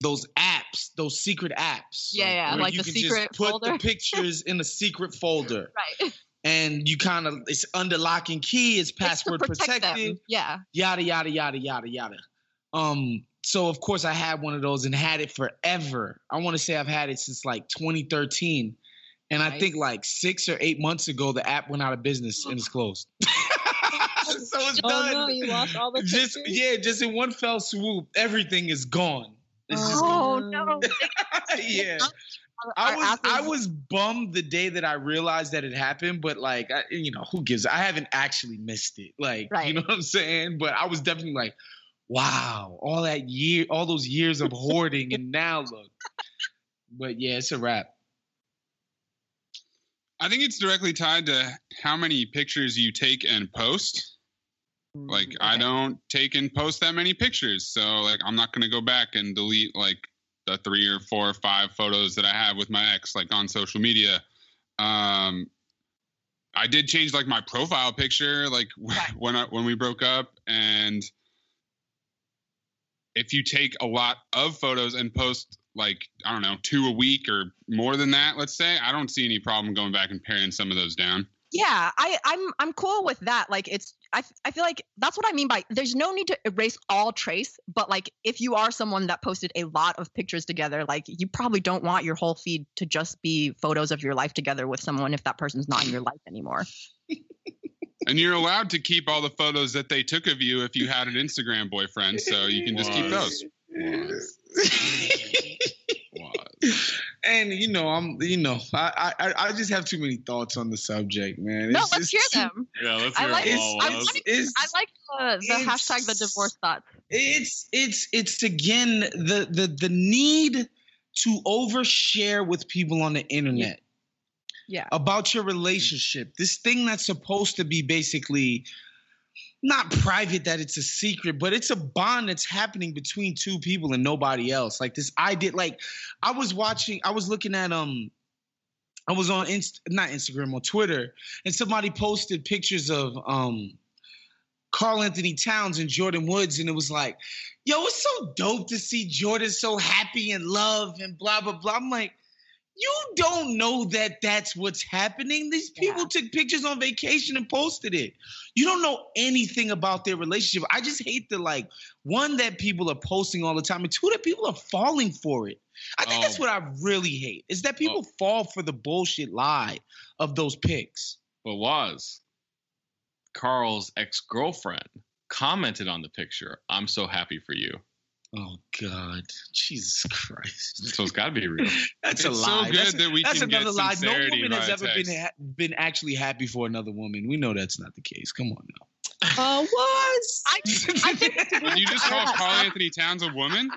Those apps, those secret apps. Yeah, yeah, like the secret folder. You can just put the pictures in a secret folder. Right. And you kind of, it's under lock and key, it's password it's protect protected. Them. Yeah. Yada, yada, yada, yada, yada. Um, so, of course, I had one of those and had it forever. I want to say I've had it since like twenty thirteen. And nice. I think like six or eight months ago, the app went out of business and it's closed. So it's oh, done. No, you lost all the pictures? Just, yeah, just in one fell swoop, everything is gone. Oh no! Yeah, I was I was bummed the day that I realized that it happened, but like, I, you know, who gives? I haven't actually missed it, like, right. you know what I'm saying? But I was definitely like, wow, all that year, all those years of hoarding, and now look. But yeah, it's a wrap. I think it's directly tied to how many pictures you take and post. Like, okay. I don't take and post that many pictures. So, like, I'm not going to go back and delete, like, the three or four or five photos that I have with my ex, like, on social media. Um, I did change, like, my profile picture, like, when I, when we broke up. And if you take a lot of photos and post, like, I don't know, two a week or more than that, let's say, I don't see any problem going back and paring some of those down. Yeah, I, I'm I'm cool with that. Like, it's I I feel like that's what I mean by there's no need to erase all trace. But like, if you are someone that posted a lot of pictures together, like you probably don't want your whole feed to just be photos of your life together with someone if that person's not in your life anymore. And you're allowed to keep all the photos that they took of you if you had an Instagram boyfriend, so you can just Was. keep those. Was. Was. And you know, I'm you know, I, I I just have too many thoughts on the subject, man. It's, no, let's hear too, them. Yeah, let's hear I like, all I, like it's, I like the, the hashtag the divorce thoughts. It's it's it's again the the the need to overshare with people on the internet. Yeah. About your relationship. This thing that's supposed to be basically not private, that it's a secret, but it's a bond that's happening between two people and nobody else. Like this, I did like I was watching, I was looking at um I was on Inst- not Instagram, on Twitter, and somebody posted pictures of um Carl Anthony Towns and Jordan Woods, and it was like, yo, it's so dope to see Jordan so happy and love and blah blah blah. I'm like, you don't know that that's what's happening. These people yeah. took pictures on vacation and posted it. You don't know anything about their relationship. I just hate the, like, one, that people are posting all the time, and two, that people are falling for it. I think oh. that's what I really hate, is that people oh. fall for the bullshit lie of those pics. But was Carl's ex-girlfriend commented on the picture, "I'm so happy for you." Oh, God. Jesus Christ. So it's got to be real. That's it's a lie. It's so good that's, that we that's can another get lie. No woman has ever text. been ha- been actually happy for another woman. We know that's not the case. Come on now. Oh, uh, was I, I think Did you just call Carl Anthony Towns a woman?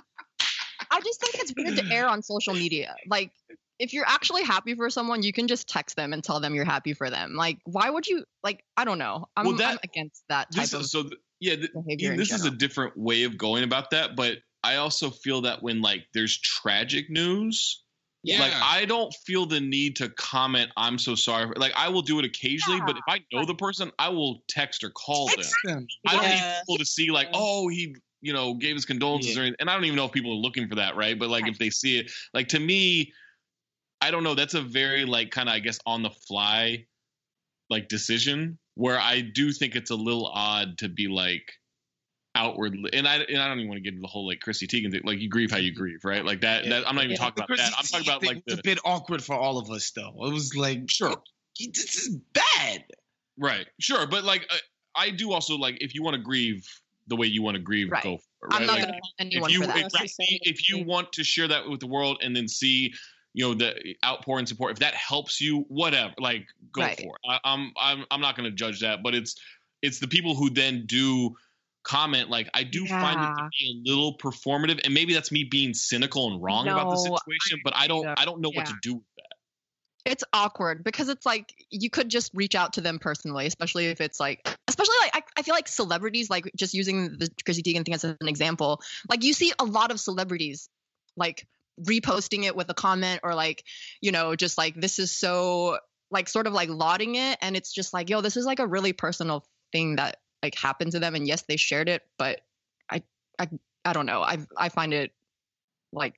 I just think it's weird to air on social media. Like, if you're actually happy for someone, you can just text them and tell them you're happy for them. Like, why would you? Like, I don't know. I'm, well, that, I'm against that type this, of so th- yeah, th- behavior. This is a different way of going about that, but I also feel that when, like, there's tragic news, yeah. like, I don't feel the need to comment, "I'm so sorry." Like, I will do it occasionally, yeah. but if I know the person, I will text or call text them. them. I don't yeah. need people to see, like, "Oh, he, you know, gave his condolences." Yeah. Or anything. And I don't even know if people are looking for that, right? But, like, right. if they see it, like, to me, I don't know. That's a very, like, kind of, I guess, on the fly, like, decision where I do think it's a little odd to be, like, outwardly, and I and I don't even want to get into the whole, like, Chrissy Teigen thing. Like, you grieve how you grieve, right? Like that. Yeah. that I'm not even yeah, talking about Chrissy that. I'm talking about, like, it's a bit awkward for all of us, though. It was like, sure, this is bad, right? Sure, but like, I, I do also, like, if you want to grieve the way you want to grieve, right. go for it. Right? I'm not like, gonna if anyone you, for that. If, right, if you want to share that with the world and then see, you know, the outpouring support, if that helps you, whatever, like, go right. for it. I, I'm I'm I'm not gonna judge that, but it's it's the people who then do comment, like, I do yeah. find it to be a little performative, and maybe that's me being cynical and wrong no, about the situation, but I don't so. I don't know yeah. what to do with that. It's awkward because it's like, you could just reach out to them personally, especially if it's like, especially like I, I feel like celebrities, like, just using the Chrissy Teigen thing as an example, like, you see a lot of celebrities, like, reposting it with a comment, or, like, you know, just like, this is so, like, sort of like lauding it, and it's just like, yo, this is like a really personal thing that, like, happened to them, and yes, they shared it, but I, I, I don't know. I, I find it, like,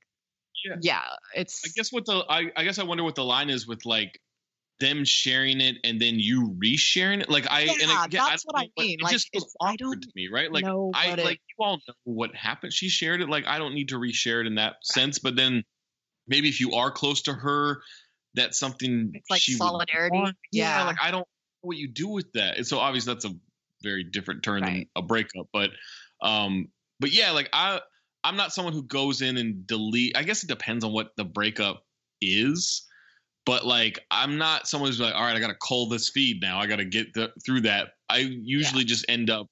yeah. yeah, it's. I guess what the, I, I guess I wonder what the line is with, like, them sharing it and then you resharing it. Like, I, yeah, and again, that's I what know, I mean. It like, just feels awkward to me, right? Like, I, it, like, you all know what happened. She shared it. Like, I don't need to reshare it in that sense. But then, maybe if you are close to her, that's something. It's like she solidarity. Would want. Yeah. yeah. Like, I don't know what you do with that. And so obviously that's a very different turn right. than a breakup, but um but yeah, like, I I'm not someone who goes in and delete. I guess it depends on what the breakup is, but, like, I'm not someone who's like, all right, I gotta cull this feed now, I gotta get the, through that. I usually yeah. just end up,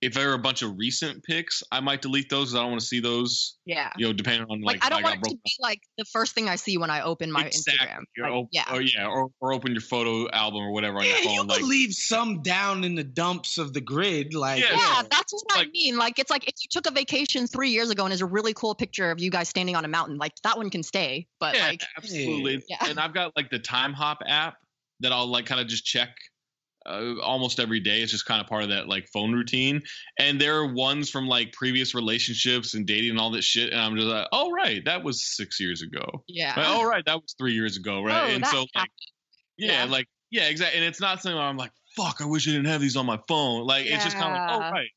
if there are a bunch of recent pics, I might delete those because I don't want to see those. Yeah. You know, depending on, like, like I don't I want it to be, like, the first thing I see when I open my exactly. Instagram. Like, op- yeah. Or, yeah. Or, or open your photo album or whatever. Yeah, on your phone. You like, leave some down in the dumps of the grid. Like, yeah, yeah that's what like, I mean. Like, it's like, if you took a vacation three years ago and there's a really cool picture of you guys standing on a mountain, like, that one can stay. But yeah, like, absolutely. Yeah. And I've got, like, the Time Hop app that I'll, like, kind of just check. Uh, almost every day. It's just kind of part of that, like, phone routine, and there are ones from, like, previous relationships and dating and all that shit, and I'm just like, oh right, that was six years ago. Yeah. Like, oh right, that was three years ago, right? Oh, and so, like, yeah, yeah, like, Yeah, exactly. And it's not something where I'm like, fuck, I wish I didn't have these on my phone. Like, yeah. It's just kind of like, oh, right.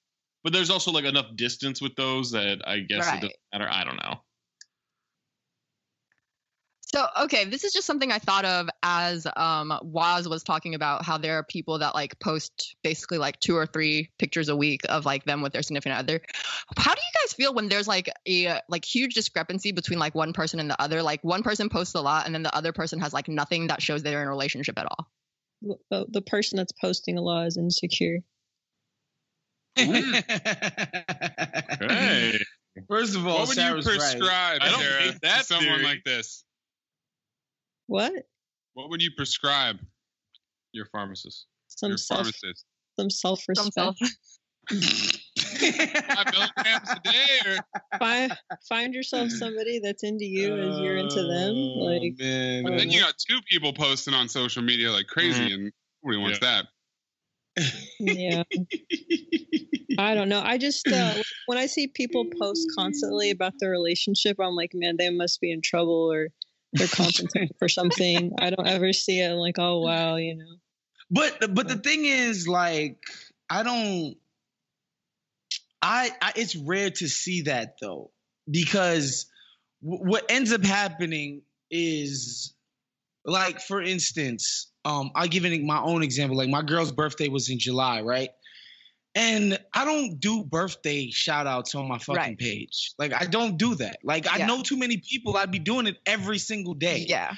But there's also like enough distance with those that I guess right. It doesn't matter. I don't know. So, okay, this is just something I thought of as um, Waz was talking about how there are people that like post basically like two or three pictures a week of like them with their significant other. How do you guys feel when there's like a like huge discrepancy between like one person and the other? Like one person posts a lot and then the other person has like nothing that shows they're in a relationship at all. The, the person that's posting a lot is insecure. Okay. First of all, what would Sarah's you prescribe, right. I don't Sarah, hate that to someone theory. Like this? What? What would you prescribe your pharmacist? Some your self, pharmacist. Some self-respect. Some self- Five milligrams a day. Or... Find, find yourself somebody that's into you as you're into them. Like, man. But then you got two people posting on social media like crazy, mm-hmm. and nobody wants yeah. that. Yeah. I don't know. I just uh, when I see people post constantly about their relationship, I'm like, man, they must be in trouble or they're compensating for something. I don't ever see it. I'm like, oh wow, you know. But but the thing is, like, I don't. I, I it's rare to see that though, because w- what ends up happening is, like, for instance, um, I'll give it my own example. Like, my girl's birthday was in July, right? And I don't do birthday shout outs on my fucking right. page. Like, I don't do that. Like, I yeah. know too many people. I'd be doing it every single day. Yeah.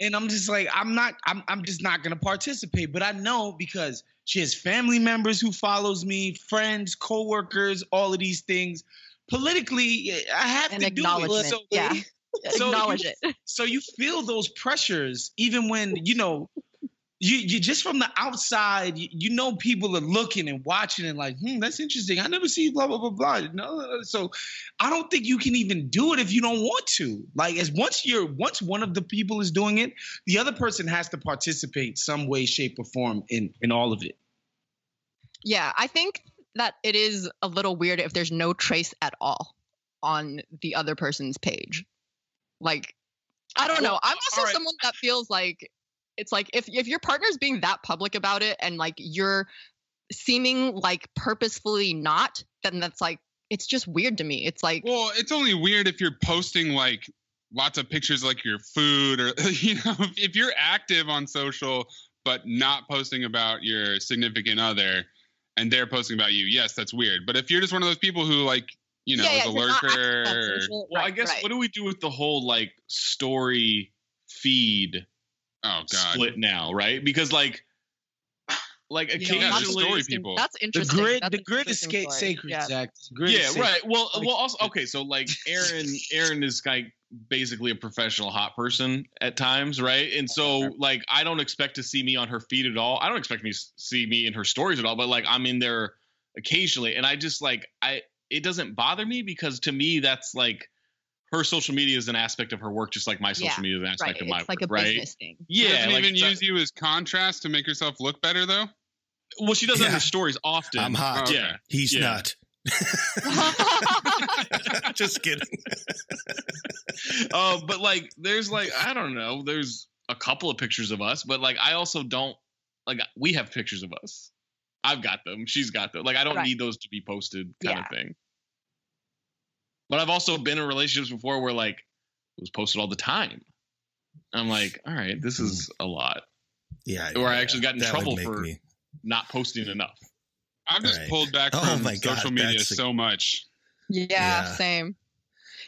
And I'm just like, I'm not, I'm, I'm just not going to participate. But I know because she has family members who follows me, friends, coworkers, all of these things. Politically, I have An to do it. So, yeah. so Acknowledge you, it. So you feel those pressures even when, you know, You you just from the outside, you, you know people are looking and watching and like, hmm, that's interesting. I never see blah, blah, blah, blah. No, so I don't think you can even do it if you don't want to. Like, as once you're once one of the people is doing it, the other person has to participate some way, shape, or form in, in all of it. Yeah, I think that it is a little weird if there's no trace at all on the other person's page. Like, I don't know. I'm also right. someone that feels like it's like if if your partner's being that public about it and like you're seeming like purposefully not, then that's like, it's just weird to me. It's like, well, it's only weird if you're posting like lots of pictures like your food or, you know, if you're active on social but not posting about your significant other and they're posting about you. Yes, that's weird. But if you're just one of those people who like, you know, yeah, is yeah, a lurker. Or, well, right, I guess right. what do we do with the whole like story feed? Oh, God. Split now, right? Because like, like occasionally, yeah, that's story people. That's interesting. The grid, that's the grid is sca- sacred, yeah. Zach. Grid yeah, is sacred. Right. Well, like, well, also okay. So like, Aaron, Aaron is like basically a professional hot person at times, right? And so like, I don't expect to see me on her feed at all. I don't expect me to see me in her stories at all. But like, I'm in there occasionally, and I just like, I it doesn't bother me because to me, that's like. Her social media is an aspect of her work, just like my social yeah, media is an aspect right. of my it's work, like a right? business thing. Yeah, she doesn't like even use a, you as contrast to make herself look better, though. Well, she does yeah. that in her stories often. I'm hot. Oh, okay. Yeah, he's yeah. not. Just kidding. uh, but like, there's like, I don't know. There's a couple of pictures of us, but like, I also don't like. We have pictures of us. I've got them. She's got them. Like, I don't right. need those to be posted, kind yeah. of thing. But I've also been in relationships before where, like, it was posted all the time. I'm like, all right, this is a lot. Yeah. Where yeah, I actually got in trouble for me. Not posting enough. I've just right. pulled back oh, from my God, social media a... so much. Yeah, yeah, same.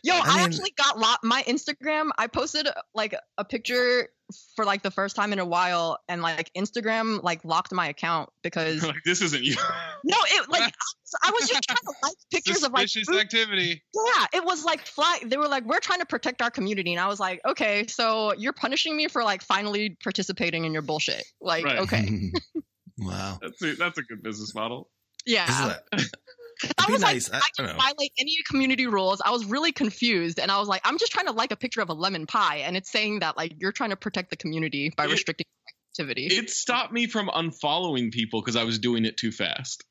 Yo, I, I mean, actually got lot. My Instagram, I posted, like, a picture for, like, the first time in a while. And, like, Instagram, like, locked my account because. Like, this isn't you. No, it, like. I was just trying to like pictures Suspicious of like activity. Yeah, it was like fly. They were like, we're trying to protect our community, and I was like, okay, so you're punishing me for like finally participating in your bullshit. Like, right. okay, wow, that's a, that's a good business model. Yeah, that? I was nice. like, I, I didn't violate any community rules. I was really confused, and I was like, I'm just trying to like a picture of a lemon pie, and it's saying that like you're trying to protect the community by it, restricting activity. It stopped me from unfollowing people because I was doing it too fast.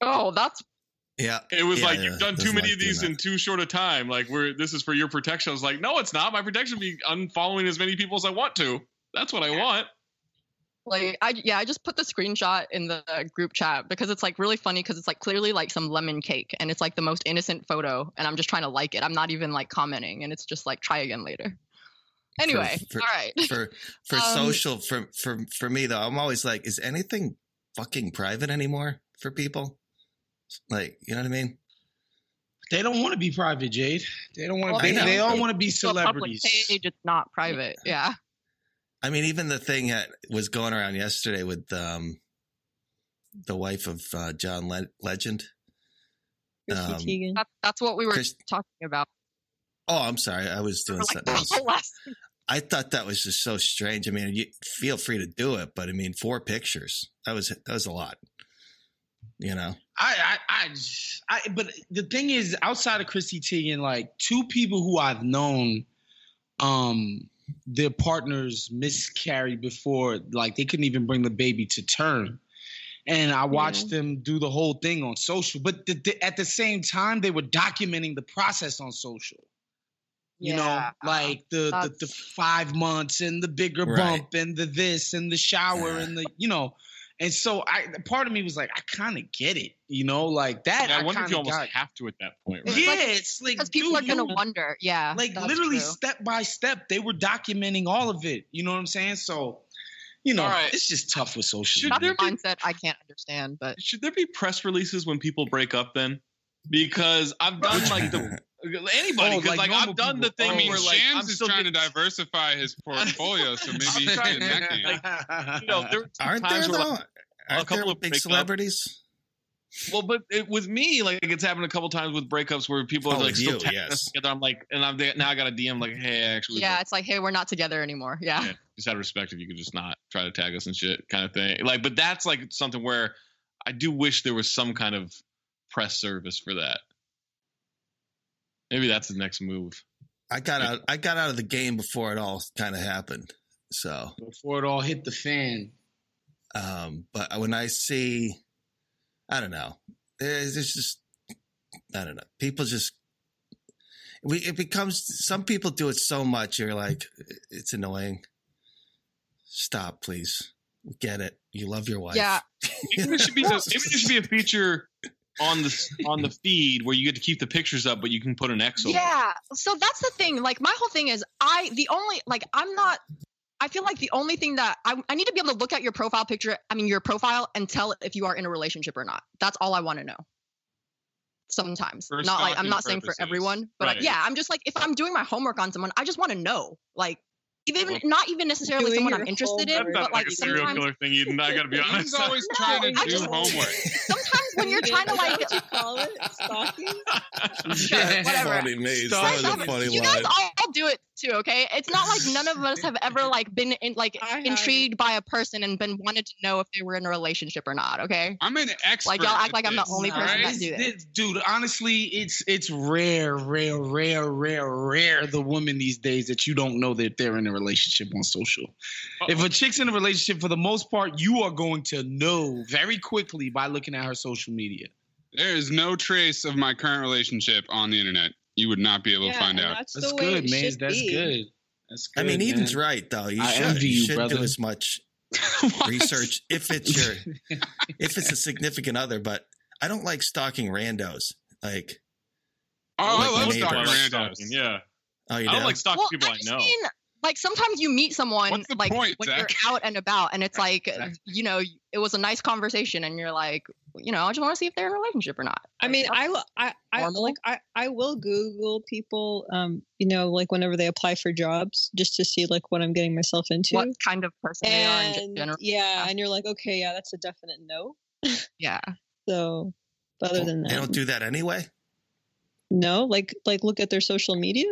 Oh, that's yeah. It was yeah, like you've done too many like of these in too short a time. Like, we're this is for your protection. I was like, no, it's not. My protection be unfollowing as many people as I want to. That's what I want. Like, I, yeah, I just put the screenshot in the group chat because it's like really funny because it's like clearly like some lemon cake and it's like the most innocent photo. And I'm just trying to like it. I'm not even like commenting. And it's just like, try again later. Anyway. For, for, all right. For, for um, social, for, for, for me though, I'm always like, is anything fucking private anymore for people? Like, you know what I mean? They don't want to be private, Jade. They don't want to well, be, they, they all want to be celebrities. Public page, it's not private. Yeah. I mean, even the thing that was going around yesterday with um, the wife of uh, John Le- Legend. Um, that, that's what we were Chris- talking about. Oh, I'm sorry. I was doing like, something else. I thought that was just so strange. I mean, you feel free to do it, but I mean, four pictures. That was that was a lot. You know, I, I, I, I but the thing is, outside of Chrissy Teigen, like two people who I've known, um. their partners miscarried before, like they couldn't even bring the baby to term. And I watched yeah. them do the whole thing on social, but the, the, at the same time, they were documenting the process on social. You yeah. know, like the, uh, the the five months and the bigger right. bump and the this and the shower yeah. and the, you know. And so I, part of me was like, I kind of get it, you know, like that. Yeah, I, I wonder if you almost have to at that point, right? Yeah, like, it's like because people dude, are gonna you, wonder, yeah. Like literally, true. Step by step, they were documenting all of it. You know what I'm saying? So, you know, right. It's just tough with social. Another mindset I can't understand, but should there be press releases when people break up? Then, because I've done like the. Anybody, because oh, like, like I've done people. the thing I mean, where like Shams I'm is still trying getting... to diversify his portfolio, so maybe he can act like, you know, there aren't there though? Like, aren't a couple there of big celebrities? Well, but it, with me, like it's happened a couple times with breakups where people oh, are like still you, yes. together. I'm like, and I'm now I got a D M like, hey, actually, yeah, like, it's like, hey, we're not together anymore. Yeah. yeah, just out of respect, if you could just not try to tag us and shit, kind of thing. Like, but that's like something where I do wish there was some kind of press service for that. Maybe that's the next move. I got out. I got out of the game before it all kind of happened. So before it all hit the fan. Um, but when I see, I don't know. There's just, I don't know. People just, we it becomes. Some people do it so much. You're like, it's annoying. Stop, please. Get it. You love your wife. Yeah. Maybe there should be. Maybe there should be a feature. on the on the feed where you get to keep the pictures up, but you can put an X over. Yeah. So that's the thing. Like my whole thing is I, the only, like, I'm not, I feel like the only thing that I, I need to be able to look at your profile picture. I mean, your profile and tell if you are in a relationship or not. That's all I want to know. Sometimes for not like, I'm not purposes. saying for everyone, but right. I, yeah, I'm just like, if I'm doing my homework on someone, I just want to know, like, even not even necessarily doing someone I'm interested in, but like, like a serial killer thing. Eden, I gotta be honest. He's always trying no, to I do just, homework. Sometimes when you're trying to like, you call it stalking. Sure, whatever. Funny maze. That was a funny you line. guys all, all do it too, okay? It's not like none of us have ever like been in, like intrigued by a person and been wanted to know if they were in a relationship or not, okay? I'm an expert. Like y'all act like I'm the only person that do this. Dude, honestly, it's it's rare, rare, rare, rare, rare the women these days that you don't know that they're in a relationship on social. Uh-oh. If a chick's in a relationship, for the most part, you are going to know very quickly by looking at her social media. There is no trace of my current relationship on the internet. You would not be able yeah, to find out. That's good, man. That's be. good. That's good. I mean, man. Eden's right though. You I should, envy you, you should do as much research if it's your if it's a significant other. But I don't like stalking randos. Like, oh, like I love stalking randos. Yeah. Oh, you I don't know? like stalking well, people I, I know. Mean, Like sometimes you meet someone like point, when Zach? you're out and about and it's like, exactly. you know, it was a nice conversation and you're like, you know, I just want to see if they're in a relationship or not. I like, mean, I, I, I, like, I, I will Google people, um, you know, like whenever they apply for jobs just to see like what I'm getting myself into. What kind of person and, they are in general. Yeah. And you're like, okay, yeah, that's a definite no. yeah. So but other well, than that. They don't do that anyway? No, like like look at their social media.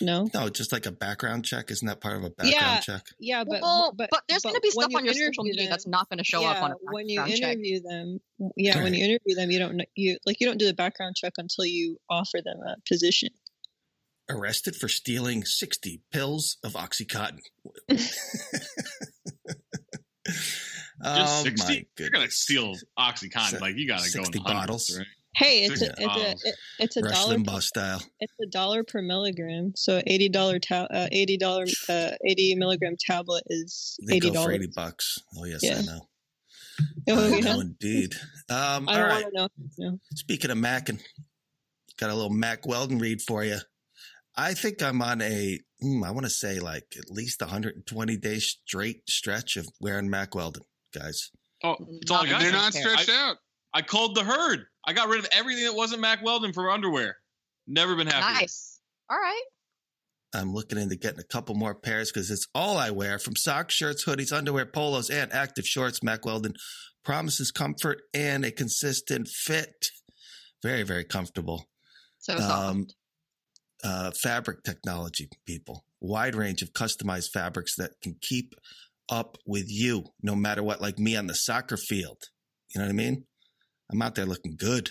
No, no, just like a background check. Isn't that part of a background yeah, check? Yeah, but well, but, but there's going to be stuff on your social media them, that's not going to show yeah, up on a background when you interview check. them. Yeah, right. when you interview them, you don't you like you don't do the background check until you offer them a position. Arrested for stealing sixty pills of OxyContin. Oh sixty? My goodness. You're gonna steal OxyContin? So, like you gotta go in bottles, right? Hey, it's a, it's a, it's a, it's a dollar per, style. It's a dollar per milligram. So eighty dollar ta- uh, eighty dollar uh, eighty milligram tablet is they eighty dollars. Go for eighty bucks. Oh yes, yeah. I know. Oh, I know yeah. Indeed. Um, I all don't right. want to know. No. Speaking of mackin', got a little Mac Weldon read for you. I think I'm on a mm, I want to say like at least one hundred twenty day straight stretch of wearing Mac Weldon, guys. Oh, it's all they're not stretched I, out. I culled the herd. I got rid of everything that wasn't Mac Weldon for underwear. Never been happier. Nice. All right. I'm looking into getting a couple more pairs because it's all I wear, from socks, shirts, hoodies, underwear, polos, and active shorts. Mac Weldon promises comfort and a consistent fit. Very, very comfortable. So soft. Um, uh, fabric technology, people. Wide range of customized fabrics that can keep up with you no matter what, like me on the soccer field. You know what I mean? I'm out there looking good.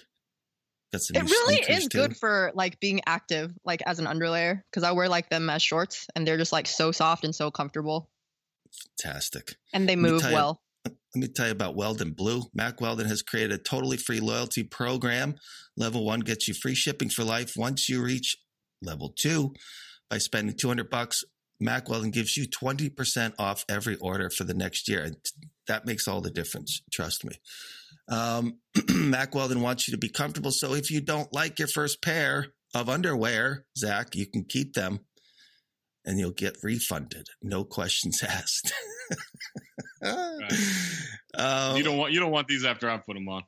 Got some it really is too. Good for like being active, like as an underlayer, because I wear like them as shorts and they're just like so soft and so comfortable. Fantastic. And they move let well. You, let me tell you about Weldon Blue. Mac Weldon has created a totally free loyalty program. Level one gets you free shipping for life once you reach level two by spending two hundred bucks. Mac Weldon gives you twenty percent off every order for the next year. And that makes all the difference. Trust me. Um, Mac Weldon wants you to be comfortable. So if you don't like your first pair of underwear, Zach, you can keep them and you'll get refunded. No questions asked. Right. um, you don't want, you don't want these after I put them on.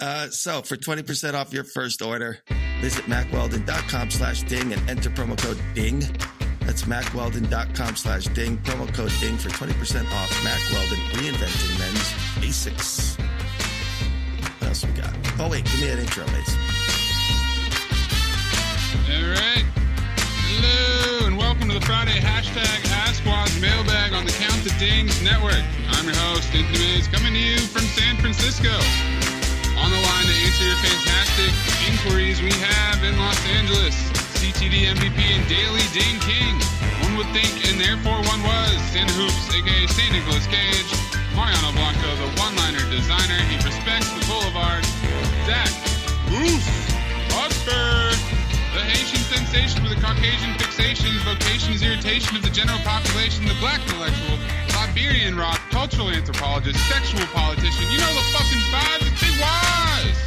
uh, so for twenty percent off your first order, visit macweldon.com slash ding and enter promo code ding. That's macweldon.com slash ding, promo code ding for twenty percent off. Mac Weldon, reinventing men's basics. What else we got? Oh, wait, give me an intro, Mace. All right. Hello, and welcome to the Friday hashtag AskWaz mailbag on the Count to Dings Network. I'm your host, Indy Maze, coming to you from San Francisco. On the line to answer your fantastic inquiries we have in Los Angeles. C T D M V P and Daily Ding King. One would think, and therefore one was, Santa Hoops, a k a. Saint Nicholas Cage. Mariano Blanco, the one-liner designer. He respects the boulevard. Zach, Oof, Oscar, the Haitian sensation with the Caucasian fixation, vocation's irritation of the general population, the black intellectual, Liberian rock, cultural anthropologist, sexual politician. You know the fucking five that they was.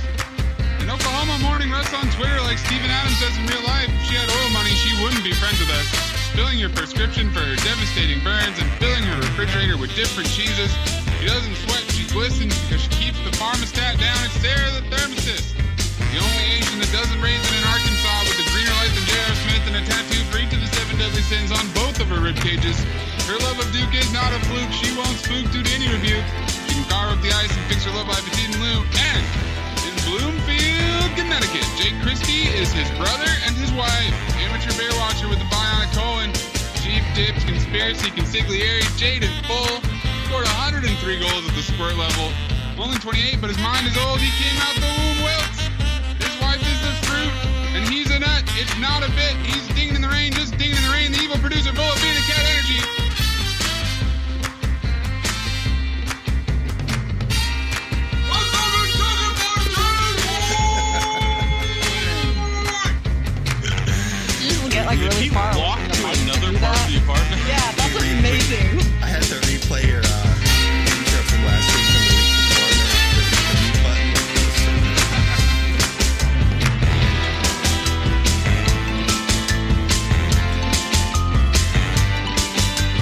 In Oklahoma, Morning Russ on Twitter, like Steven Adams does in real life. If she had oil money, she wouldn't be friends with us. Filling your prescription for her devastating burns and filling her refrigerator with different cheeses. She doesn't sweat, she glistens because she keeps the thermostat down. It's Sarah the thermostat. The only Asian that doesn't raise it in Arkansas with a greener light than J R. Smith and a tattoo free to the seven deadly sins on both of her rib cages. Her love of Duke is not a fluke. She won't spook due to any rebuke. She can carve up the ice and fix her love by petite and Lou. And Bloomfield, Connecticut, Jake Christie is his brother and his wife. Amateur bear watcher with a bionic colon. Chief Dips, Conspiracy, Consigliere, Jade in full. Scored one hundred three goals at the squirt level. Only twenty-eight, but his mind is old. He came out the womb wilts. His wife is the fruit, and he's a nut. It's not a bit. He's dinging in the rain, just dinging in the rain. The evil producer, full of Beta Cat energy. Like really he far walked to another part of the apartment. Yeah, that's re- amazing. I had to replay your uh, intro from last week from the week before. The, the, the